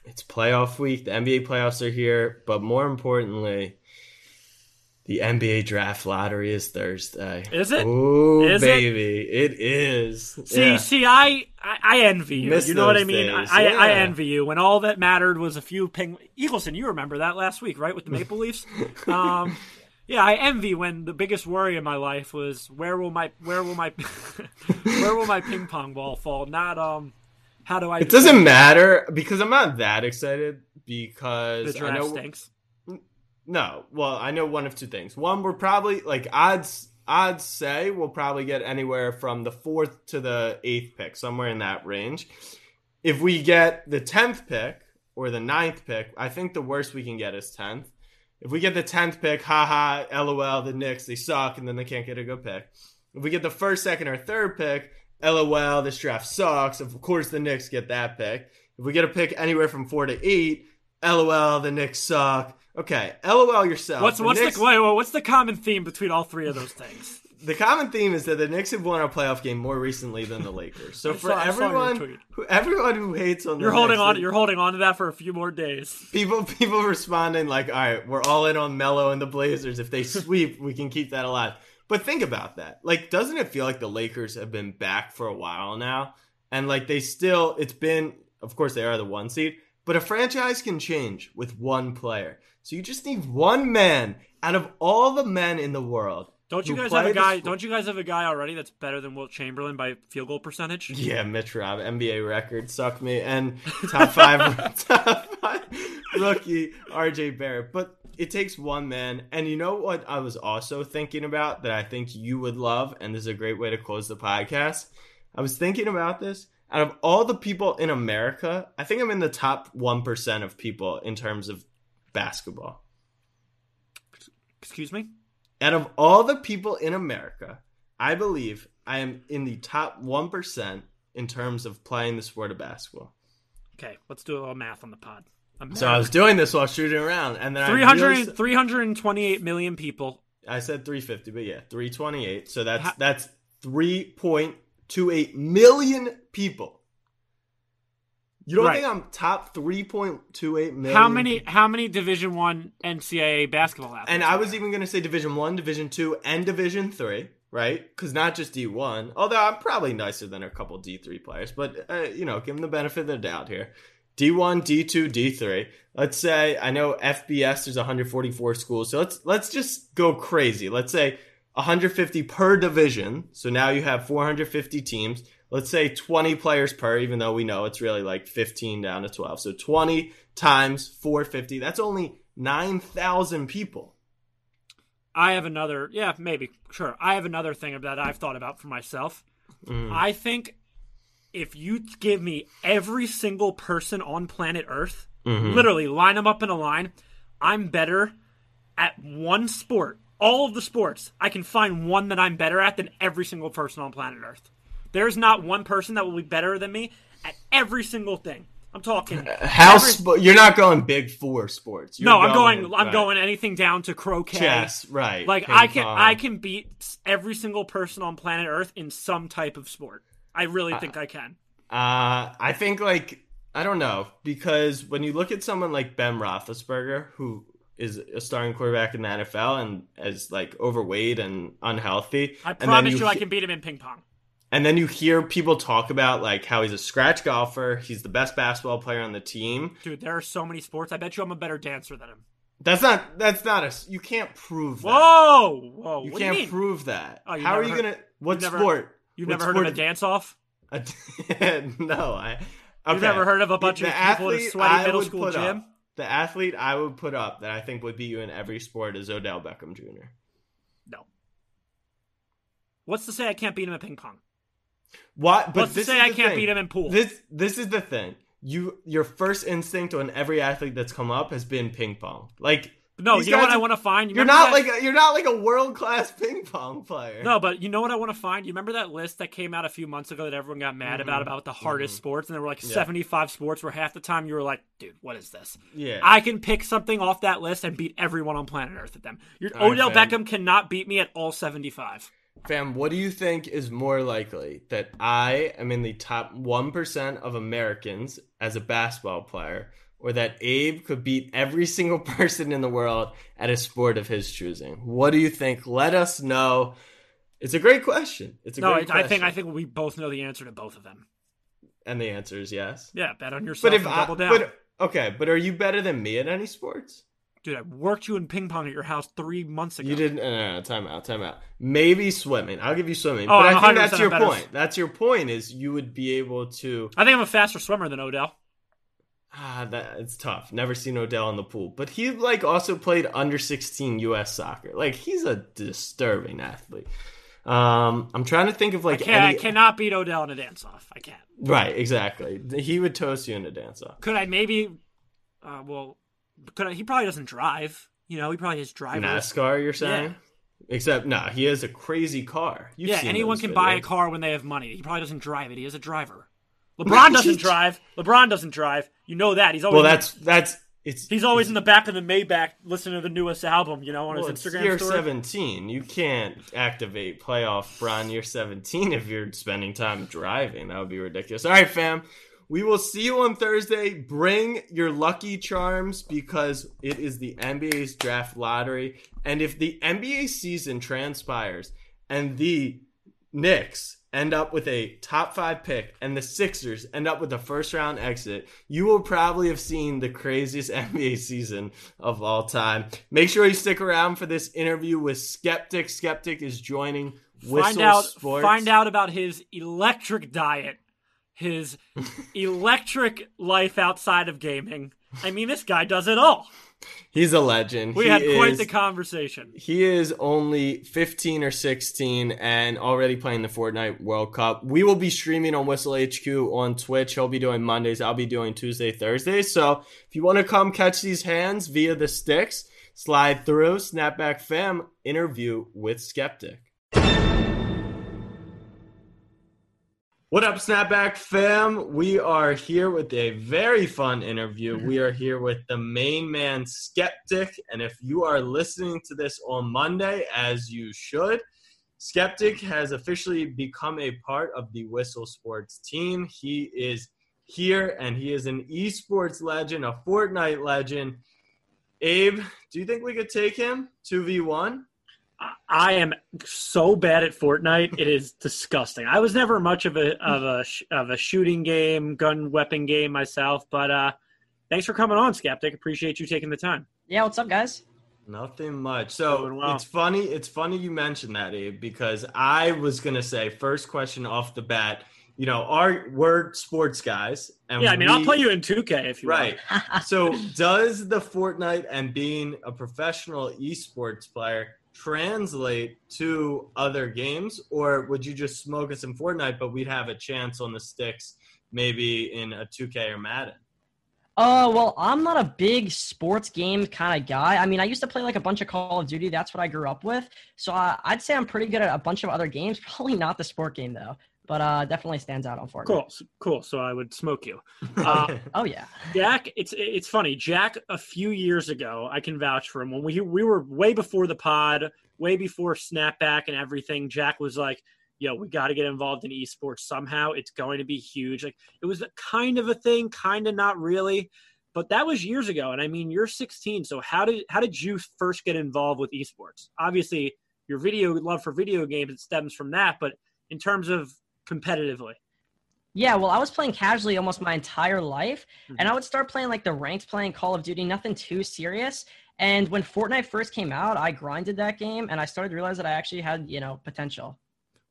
it's playoff week. The N B A playoffs are here. But more importantly... The N B A draft lottery is Thursday. Is it? Oh, baby, it, it is. See, yeah. see, I, I, I envy you. Miss you know what I mean? I, yeah. I, I envy you. When all that mattered was a few ping. Eagleson, you remember that last week, right, with the Maple Leafs? um, yeah, I envy when the biggest worry in my life was where will my where will my where will my ping pong ball fall? Not um, how do I? It do doesn't that? matter because I'm not that excited because the draft I know stinks. No, well, I know one of two things. One, we're probably, like, odds odds say we'll probably get anywhere from the fourth to the eighth pick, somewhere in that range. If we get the tenth pick or the ninth pick, I think the worst we can get is tenth. If we get the tenth pick, haha, LOL, the Knicks, they suck, and then they can't get a good pick. If we get the first, second, or third pick, LOL, this draft sucks. Of course, the Knicks get that pick. If we get a pick anywhere from four to eight, LOL, the Knicks suck. Okay, LOL yourself. What's the what's Knicks, the wait, wait, what's the common theme between all three of those things? The common theme is that the Knicks have won a playoff game more recently than the Lakers. So for saw, everyone, who, everyone who hates on the you're Knicks, holding on, you're holding on to that for a few more days. People, people responding like, "All right, we're all in on Melo and the Blazers. If they sweep, we can keep that alive." But think about that. Like, doesn't it feel like the Lakers have been back for a while now, and like they still? It's been, of course, they are the one seed, but a franchise can change with one player. So you just need one man out of all the men in the world. Don't you guys have a guy? Sport. Don't you guys have a guy already that's better than Wilt Chamberlain by field goal percentage? Yeah, Mitch Rob, N B A record, suck me, and top five, top five rookie R J Barrett. But it takes one man. And you know what? I was also thinking about that. I think you would love, and this is a great way to close the podcast. I was thinking about this. Out of all the people in America, I think I'm in the top one percent of people in terms of basketball. Excuse me? Out of all the people in America, I believe I am in the top one percent in terms of playing the sport of basketball. Okay, let's do a little math on the pod. So I was doing this while shooting around, and then three hundred, I realized, three hundred twenty-eight million people. I said three hundred fifty, but yeah, three hundred twenty-eight. So that's How- that's three point two eight million people. You don't right. think I'm top three point two eight million? How many people? How many Division One N C A A basketball athletes? And I was there? even going to say Division One, Division Two, and Division Three, right? Because not just D one. Although I'm probably nicer than a couple D three players, but uh, you know, give them the benefit of the doubt here. D one, D two, D three. Let's say I know F B S. There's one hundred forty-four schools, so let's let's just go crazy. Let's say one hundred fifty per division. So now you have four hundred fifty teams. Let's say twenty players per, even though we know it's really like fifteen down to twelve. So twenty times four hundred fifty, that's only nine thousand people. I have another, yeah, maybe, sure. I have another thing that I've thought about for myself. Mm. I think if you give me every single person on planet Earth, mm-hmm. literally line them up in a line, I'm better at one sport. All of the sports, I can find one that I'm better at than every single person on planet Earth. There's not one person that will be better than me at every single thing. I'm talking uh, house. Every... You're not going big four sports. You're no, I'm going. going I'm right. going anything down to croquet. Chess, right? Like Ping I can. Pong. I can beat every single person on planet Earth in some type of sport. I really think uh, I can. Uh, I think like I don't know, because when you look at someone like Ben Roethlisberger, who is a starting quarterback in the N F L and is like overweight and unhealthy, I promise you, you I can beat him in ping pong. And then you hear people talk about like how he's a scratch golfer. He's the best basketball player on the team. Dude, there are so many sports. I bet you I'm a better dancer than him. That's not. That's not a. You can't prove that. Whoa, whoa. You what can't do you mean? prove that. Oh, how are you heard, gonna? What you've sport? Never, you've what never sport heard of a dance off? A, no, I. Okay. You've never heard of a bunch the, of the people in a sweaty I middle school gym? Up, the athlete I would put up that I think would beat you in every sport is Odell Beckham Junior No. What's to say I can't beat him at ping pong? What? But Let's this say I can't thing. beat him in pool. This this is the thing. You your first instinct on every athlete that's come up has been ping pong. Like no, you know what are, I want to find. You you're not that? like a, you're not like a world class ping pong player. No, but you know what I want to find. You remember that list that came out a few months ago that everyone got mad mm-hmm. about about the hardest mm-hmm. sports, and there were like yeah. seventy-five sports where half the time you were like, dude, what is this? Yeah, I can pick something off that list and beat everyone on planet Earth at them. Your, Odell right, Beckham cannot beat me at all seventy-five. Fam, what do you think is more likely, that I am in the top one percent of Americans as a basketball player, or that Abe could beat every single person in the world at a sport of his choosing? What do you think? Let us know. It's a great question. It's a no, great I, question. I think I think we both know the answer to both of them. And the answer is yes. Yeah, bet on yourself but if and I, double down. But, okay, but are you better than me at any sports? Dude, I worked you in ping pong at your house three months ago. You didn't. No, no, no, time out, time out. Maybe swimming. I'll give you swimming. Oh, but I think that's your better. point. That's your point is you would be able to. I think I'm a faster swimmer than Odell. Ah, that it's tough. Never seen Odell in the pool. But he like also played under sixteen U S soccer. Like he's a disturbing athlete. Um, I'm trying to think of like I, can't, any... I cannot beat Odell in a dance off. I can't. Right, exactly. He would toast you in a dance off. Could I maybe? Uh, well. Because he probably doesn't drive. You know, he probably has drivers. NASCAR, you're saying? Yeah. Except, no, he has a crazy car. You've yeah, seen anyone can videos. buy a car when they have money. He probably doesn't drive it. He is a driver. LeBron doesn't drive. LeBron doesn't drive. You know that. He's always Well, that's that's It's, he's always it's, in the back of the Maybach listening to the newest album, you know, on well, his Instagram year story. Year seventeen. You can't activate playoff Bron year seventeen if you're spending time driving. That would be ridiculous. All right, fam. We will see you on Thursday. Bring your lucky charms because it is the N B A's draft lottery. And if the N B A season transpires and the Knicks end up with a top five pick and the Sixers end up with a first round exit, you will probably have seen the craziest N B A season of all time. Make sure you stick around for this interview with Skeptic. Skeptic is joining Whistle find out, Sports. Find out about his electric diet, his electric life outside of gaming. I mean, this guy does it all. He's a legend. We he had quite is, the conversation. He is only fifteen or sixteen and already playing the Fortnite World Cup. We will be streaming on Whistle H Q on Twitch. He'll be doing Mondays. I'll be doing Tuesday, Thursday. So if you want to come catch these hands via the sticks, slide through Snapback Fam interview with Skeptic. What up, Snapback Fam? We are here with a very fun interview. We are here with the main man, Skeptic. And if you are listening to this on Monday, as you should, Skeptic has officially become a part of the Whistle Sports team. He is here, and he is an esports legend, a Fortnite legend. Abe, do you think we could take him two v one? I am so bad at Fortnite. It is disgusting. I was never much of a of a of a shooting game, gun weapon game myself. But uh, thanks for coming on, Skeptic. Appreciate you taking the time. Yeah, what's up, guys? Nothing much. So well. it's funny. It's funny you mentioned that, Abe, because I was gonna say first question off the bat. You know, our we're sports guys, and yeah, I mean, we, I'll play you in two K if you right. want. Right. So does the Fortnite and being a professional esports player translate to other games, or would you just smoke us in Fortnite but we'd have a chance on the sticks maybe in a two K or Madden? Uh, well, I'm not a big sports game kind of guy. I mean, I used to play like a bunch of Call of Duty. That's what I grew up with. So uh, I'd say I'm pretty good at a bunch of other games. Probably not the sport game though, but uh, definitely stands out on Fortnite. Cool, cool. So I would smoke you. Uh, oh yeah, Jack. It's it's funny. Jack, a few years ago, I can vouch for him. When we we were way before the pod, way before Snapback and everything, Jack was like, "Yo, we got to get involved in esports somehow. It's going to be huge." Like it was kind of a thing, kind of not really, but that was years ago. And I mean, you're sixteen, so how did how did you first get involved with esports? Obviously, your video love for video games it stems from that, but in terms of competitively? Yeah, well, I was playing casually almost my entire life, mm-hmm. and I would start playing like the ranked playing Call of Duty, nothing too serious. And when Fortnite first came out, I grinded that game, and I started to realize that I actually had, you know, potential.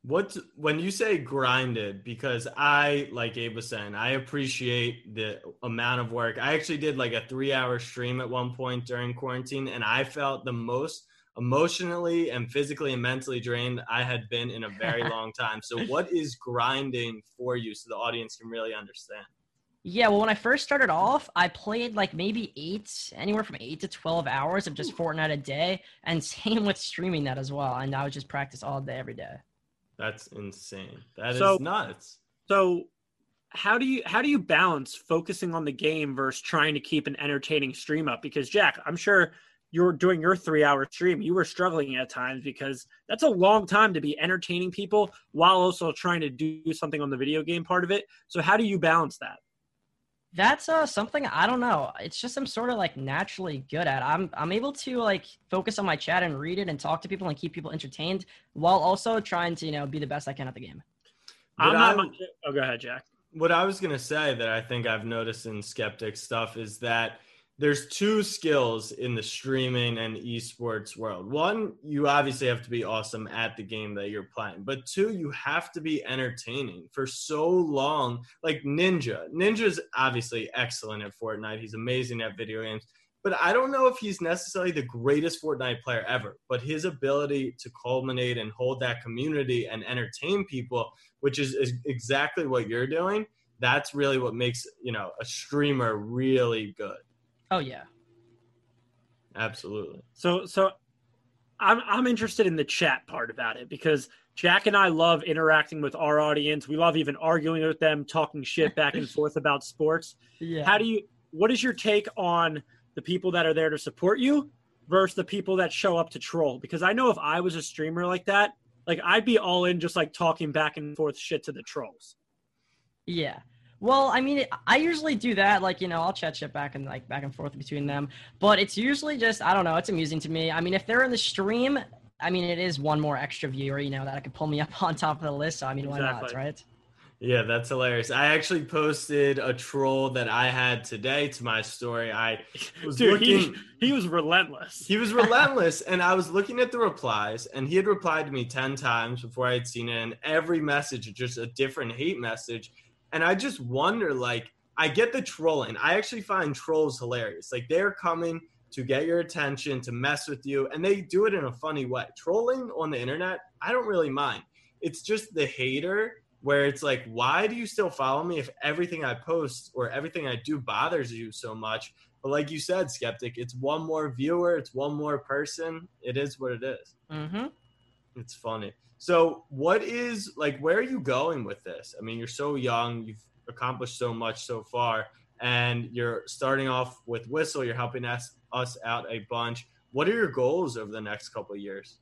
What when you say grinded, because I, like Abe was saying, I appreciate the amount of work. I actually did like a three-hour stream at one point during quarantine, and I felt the most emotionally and physically and mentally drained I had been in a very long time. So what is grinding for you so the audience can really understand? Yeah, well, when I first started off, I played like maybe eight, anywhere from eight to twelve hours of just Fortnite a day. And same with streaming that as well. And I would just practice all day, every day. That's insane. That so, is nuts. So how do you how do you balance focusing on the game versus trying to keep an entertaining stream up? Because Jack, I'm sure you were doing your three-hour stream, you were struggling at times because that's a long time to be entertaining people while also trying to do something on the video game part of it. So how do you balance that? That's uh, something, I don't know. It's just I'm sort of like naturally good at. I'm I'm able to like focus on my chat and read it and talk to people and keep people entertained while also trying to, you know, be the best I can at the game. But I'm not. I'm, much, oh, go ahead, Jack. What I was going to say that I think I've noticed in Skeptic stuff is that there's two skills in the streaming and esports world. One, you obviously have to be awesome at the game that you're playing. But two, you have to be entertaining for so long. Like Ninja. Ninja's obviously excellent at Fortnite. He's amazing at video games. But I don't know if he's necessarily the greatest Fortnite player ever. But his ability to culminate and hold that community and entertain people, which is, is exactly what you're doing, that's really what makes, you know, a streamer really good. Oh yeah, absolutely. So, so I'm I'm interested in the chat part about it because Jack and I love interacting with our audience. We love even arguing with them, talking shit back and forth about sports. Yeah. How do you? What is your take on the people that are there to support you versus the people that show up to troll. Because I know if I was a streamer like that, like I'd be all in just like talking back and forth shit to the trolls. Yeah. Well, I mean, I usually do that. Like, you know, I'll chat shit back and like back and forth between them. But it's usually just, I don't know, it's amusing to me. I mean, if they're in the stream, I mean, it is one more extra viewer, you know, that could pull me up on top of the list. So, I mean, exactly. Why not, right? Yeah, that's hilarious. I actually posted a troll that I had today to my story. I was Dude, looking, he, he was relentless. He was relentless. And I was looking at the replies, and he had replied to me ten times before I had seen it. And every message, just a different hate message. And I just wonder, like, I get the trolling. I actually find trolls hilarious. Like, they're coming to get your attention, to mess with you. And they do it in a funny way. Trolling on the internet, I don't really mind. It's just the hater where it's like, why do you still follow me if everything I post or everything I do bothers you so much? But like you said, Skeptic, it's one more viewer. It's one more person. It is what it is. Mm-hmm. It's funny. So what is, like, where are you going with this? I mean, you're so young. You've accomplished so much so far. And you're starting off with Whistle. You're helping us, us out a bunch. What are your goals over the next couple of years?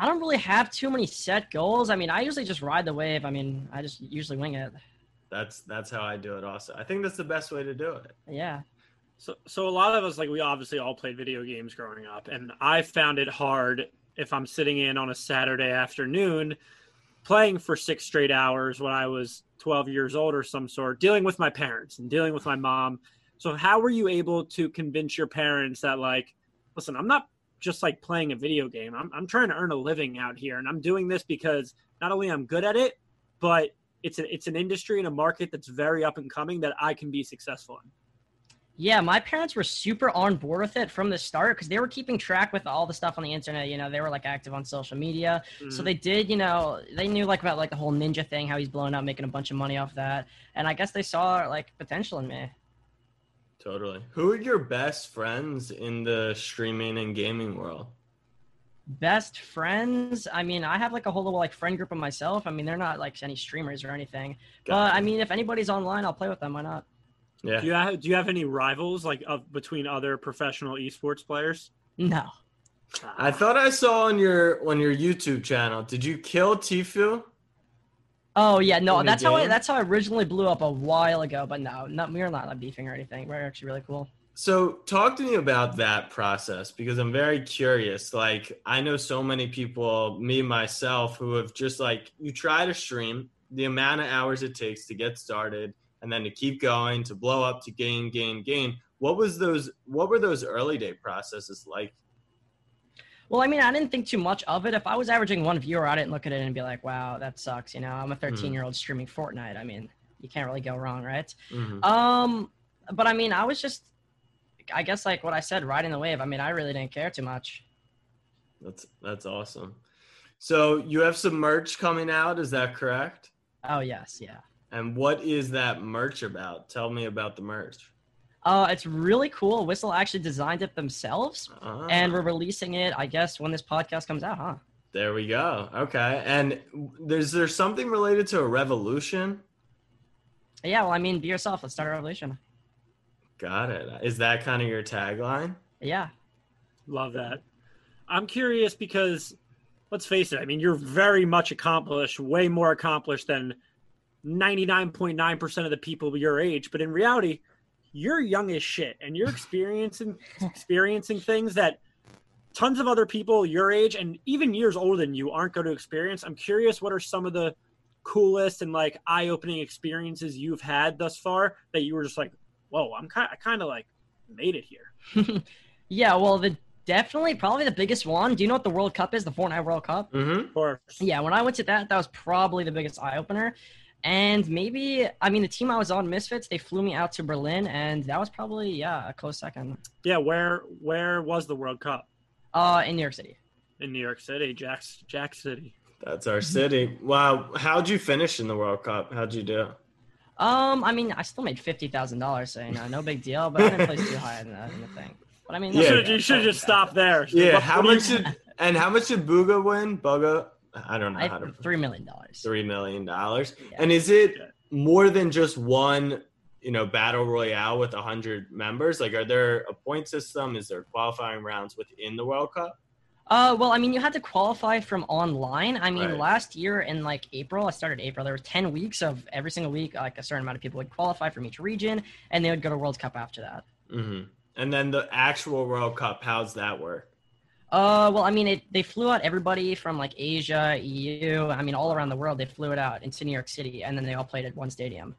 I don't really have too many set goals. I mean, I usually just ride the wave. I mean, I just usually wing it. That's that's how I do it also. I think that's the best way to do it. Yeah. So so a lot of us, like, we obviously all played video games growing up, and I found it hard if I'm sitting in on a Saturday afternoon playing for six straight hours when I was twelve years old or some sort, dealing with my parents and dealing with my mom. So how were you able to convince your parents that, like, listen, I'm not just like playing a video game. I'm I'm trying to earn a living out here, and I'm doing this because not only I'm good at it, but it's a, it's an industry and a market that's very up and coming that I can be successful in. Yeah, my parents were super on board with it from the start because they were keeping track with all the stuff on the internet. You know, they were like active on social media. Mm-hmm. So they did, you know, they knew like about like the whole ninja thing, how he's blowing up, making a bunch of money off that. And I guess they saw like potential in me. Totally. Who are your best friends in the streaming and gaming world? Best friends? I mean, I have like a whole little like friend group of myself. I mean, they're not like any streamers or anything. Got but you. I mean, if anybody's online, I'll play with them. Why not? Yeah. Do you have, do you have any rivals like of, between other professional esports players? No. I thought I saw on your on your YouTube channel. Did you kill Tfue? Oh yeah, no, that's how I, that's how I originally blew up a while ago. But no, not we're not like beefing or anything. We're actually really cool. So talk to me about that process because I'm very curious. Like I know so many people, me myself, who have just like you try to stream the amount of hours it takes to get started and then to keep going, to blow up, to gain, gain, gain. What was those? What were those early day processes like? Well, I mean, I didn't think too much of it. If I was averaging one viewer, I didn't look at it and be like, wow, that sucks. You know, I'm a thirteen-year-old mm-hmm. streaming Fortnite. I mean, you can't really go wrong, right? Mm-hmm. Um, but, I mean, I was just, I guess, like what I said, riding the wave. I mean, I really didn't care too much. That's that's awesome. So you have some merch coming out. Is that correct? Oh, yes. Yeah. And what is that merch about? Tell me about the merch. Uh, it's really cool. Whistle actually designed it themselves, uh-huh. and we're releasing it, I guess, when this podcast comes out, huh? There we go. Okay. And is there something related to a revolution? Yeah, well, I mean, be yourself. Let's start a revolution. Got it. Is that kind of your tagline? Yeah. Love that. I'm curious because, let's face it, I mean, you're very much accomplished, way more accomplished than ninety-nine point nine percent of the people your age. But in reality, you're young as shit and you're experiencing experiencing things that tons of other people your age and even years older than you aren't going to experience. I'm curious, what are some of the coolest and like eye-opening experiences you've had thus far that you were just like, whoa, I'm kind I kind of like made it here. Yeah, well, the definitely probably the biggest one. Do you know what the World Cup is? The Fortnite World Cup? Mm-hmm. Of course. Yeah, when I went to that, that was probably the biggest eye-opener. And maybe, I mean, the team I was on, Misfits, they flew me out to Berlin, and that was probably, yeah, a close second. Yeah, where where was the World Cup? Uh, in New York City. In New York City, Jack, Jack City. That's our city. Wow. How'd you finish in the World Cup? How'd you do? Um, I mean, I still made fifty thousand dollars, so, you know, no big deal, but I didn't place too high in the, in the thing. But, I mean, yeah, should, you should have just stopped there. Yeah, what, how what much did, and how much did Buga win? Buga? I don't know I, how to. Three million dollars. Three million dollars, yeah. And is it more than just one you know, battle royale with one hundred members? Like, are there a point system? Is there qualifying rounds within the World Cup? Uh, well, I mean, you had to qualify from online. I mean, right. last year in, like, April, I started April, there were ten weeks of every single week, like, a certain amount of people would qualify from each region, and they would go to World Cup after that. Mm-hmm. And then the actual World Cup, how's that work? Uh, well, I mean, it, they flew out everybody from, like, Asia, E U, I mean, all around the world, they flew it out into New York City, and then they all played at one stadium.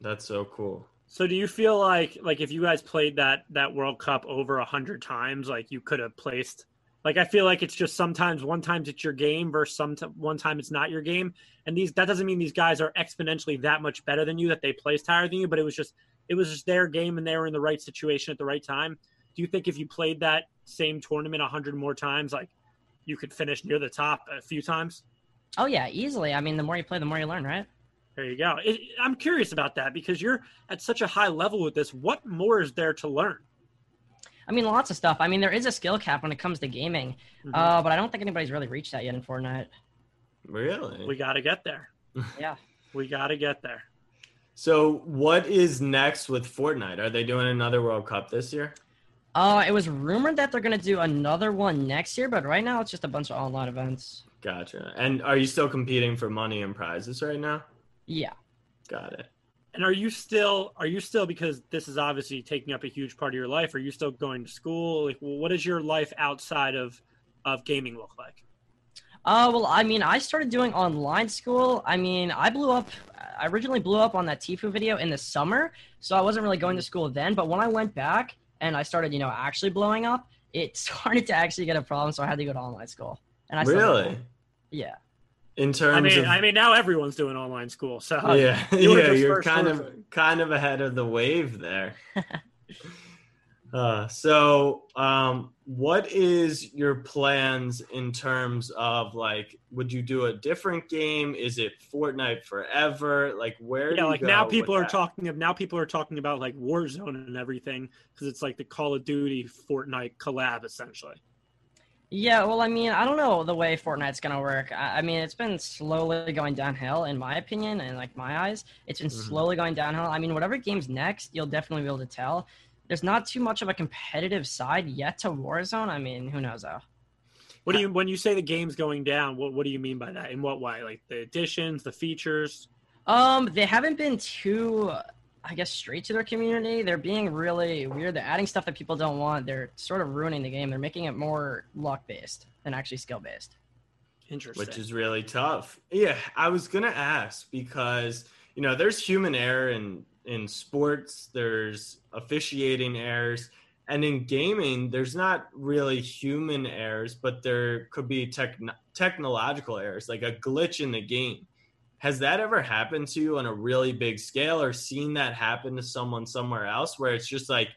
That's so cool. So do you feel like, like, if you guys played that, that World Cup over one hundred times, like, you could have placed... Like, I feel like it's just sometimes, one time it's your game versus some t- one time it's not your game. And these that doesn't mean these guys are exponentially that much better than you, that they placed higher than you, but it was just it was just their game and they were in the right situation at the right time. Do you think if you played that same tournament one hundred more times, like, you could finish near the top a few times? Oh, yeah, easily. I mean, the more you play, the more you learn, right? There you go. It, I'm curious about that because you're at such a high level with this. What more is there to learn? I mean, lots of stuff. I mean, there is a skill cap when it comes to gaming, mm-hmm. uh, but I don't think anybody's really reached that yet in Fortnite. Really? We got to get there. Yeah. We got to get there. So what is next with Fortnite? Are they doing another World Cup this year? Uh, it was rumored that they're going to do another one next year, but right now it's just a bunch of online events. Gotcha. And are you still competing for money and prizes right now? Yeah. Got it. And are you still, are you still, because this is obviously taking up a huge part of your life, are you still going to school? Like, what does your life outside of, of gaming look like? Uh, well, I mean, I started doing online school. I mean, I blew up, I originally blew up on that Tfue video in the summer, so I wasn't really going to school then. But when I went back and I started, you know, actually blowing up, it started to actually get a problem, so I had to go to online school. And I Really? Yeah. In terms I mean, of, I mean, now everyone's doing online school, so yeah, you yeah, you're kind of thing. kind of ahead of the wave there. uh, so, um, what is your plans in terms of, like, would you do a different game? Is it Fortnite forever? Like, where? Yeah, do you like go now people are that? talking of now people are talking about, like, Warzone and everything because it's like the Call of Duty Fortnite collab essentially. Yeah, well, I mean, I don't know the way Fortnite's going to work. I, I mean, it's been slowly going downhill, in my opinion, and, like, my eyes. It's been mm-hmm. slowly going downhill. I mean, whatever game's next, you'll definitely be able to tell. There's not too much of a competitive side yet to Warzone. I mean, who knows, though. What do you, when you say the game's going down, what, what do you mean by that? In what way? Like, the additions, the features? Um, they haven't been too... I guess, straight to their community. They're being really weird. They're adding stuff that people don't want. They're sort of ruining the game. They're making it more luck-based than actually skill-based. Interesting. Which is really tough. Yeah, I was going to ask because, you know, there's human error in, in sports. There's officiating errors. And in gaming, there's not really human errors, but there could be techn- technological errors, like a glitch in the game. Has that ever happened to you on a really big scale or seen that happen to someone somewhere else where it's just like,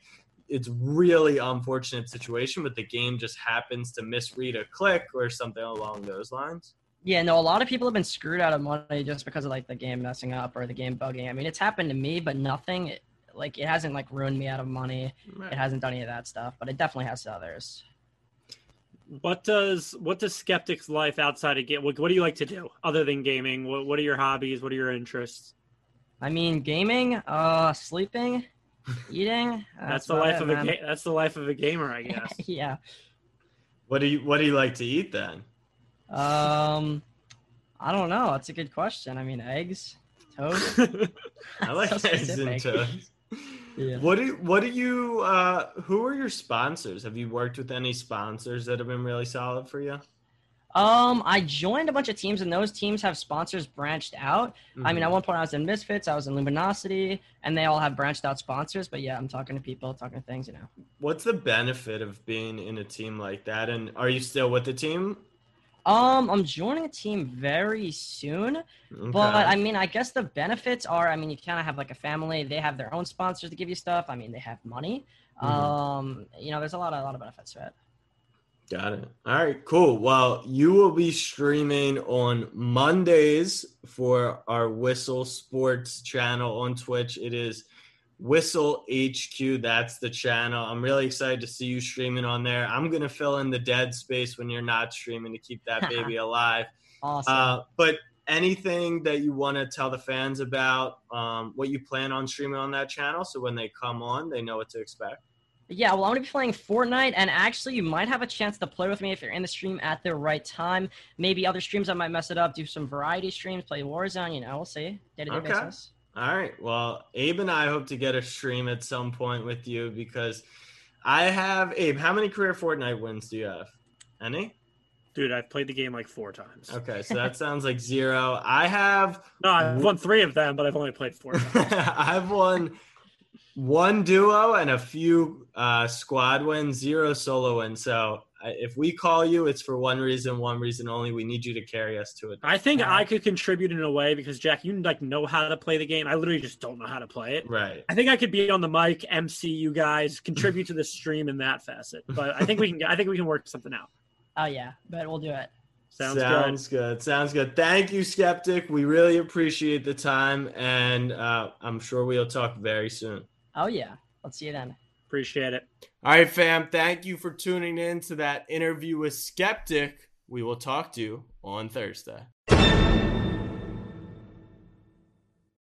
it's really unfortunate situation, but the game just happens to misread a click or something along those lines? Yeah, no, a lot of people have been screwed out of money just because of, like, the game messing up or the game bugging. I mean, it's happened to me, but nothing like it hasn't like ruined me out of money. Right. It hasn't done any of that stuff, but it definitely has to others. What does what does Skeptic's life outside of game? What, what do you like to do other than gaming? What what are your hobbies? What are your interests? I mean, gaming, uh, sleeping, eating. That's, that's the life it, of man. a that's the life of a gamer, I guess. Yeah. What do you What do you like to eat then? Um, I don't know. That's a good question. I mean, eggs, toast. I like so eggs and toast. Yeah. What do what do you uh, who are your sponsors? Have you worked with any sponsors that have been really solid for you? Um, I joined a bunch of teams, and those teams have sponsors branched out. Mm-hmm. I mean, at one point I was in Misfits, I was in Luminosity, and they all have branched out sponsors. But yeah, I'm talking to people, talking to things, you know. What's the benefit of being in a team like that? And are you still with the team? Um, I'm joining a team very soon, okay. But I mean, I guess the benefits are, I mean, you kind of have like a family, they have their own sponsors to give you stuff. I mean, they have money. Mm-hmm. Um, you know, there's a lot, a lot of benefits to it. Got it. All right, cool. Well, you will be streaming on Mondays for our Whistle Sports channel on Twitch. It is Whistle H Q. That's the channel. I'm really excited to see you streaming on there. I'm going to fill in the dead space when you're not streaming to keep that baby alive. Awesome. Uh, but anything that you want to tell the fans about um, what you plan on streaming on that channel so when they come on, they know what to expect? Yeah, well, I'm going to be playing Fortnite, and actually you might have a chance to play with me if you're in the stream at the right time. Maybe other streams I might mess it up, do some variety streams, play Warzone, you know, we'll see. Day-to-day okay. Basis. All right. Well, Abe and I hope to get a stream at some point with you because I have – Abe, how many career Fortnite wins do you have? Any? Dude, I've played the game like four times. Okay, so that sounds like zero. I have – No, I've won three of them, but I've only played four times. I've won – one duo and a few uh, squad wins, zero solo wins. So I, if we call you, it's for one reason, one reason only. We need you to carry us to it. I think I could contribute in a way because, Jack, you like know how to play the game. I literally just don't know how to play it. Right. I think I could be on the mic, M C you guys, contribute to the stream in that facet. But I think we can. I think we can work something out. Oh yeah, but we'll do it. Sounds, Sounds good. good. Sounds good. Thank you, Skeptic. We really appreciate the time, and uh, I'm sure we'll talk very soon. Oh, yeah. Let's see you then. Appreciate it. All right, fam. Thank you for tuning in to that interview with Skeptic. We will talk to you on Thursday.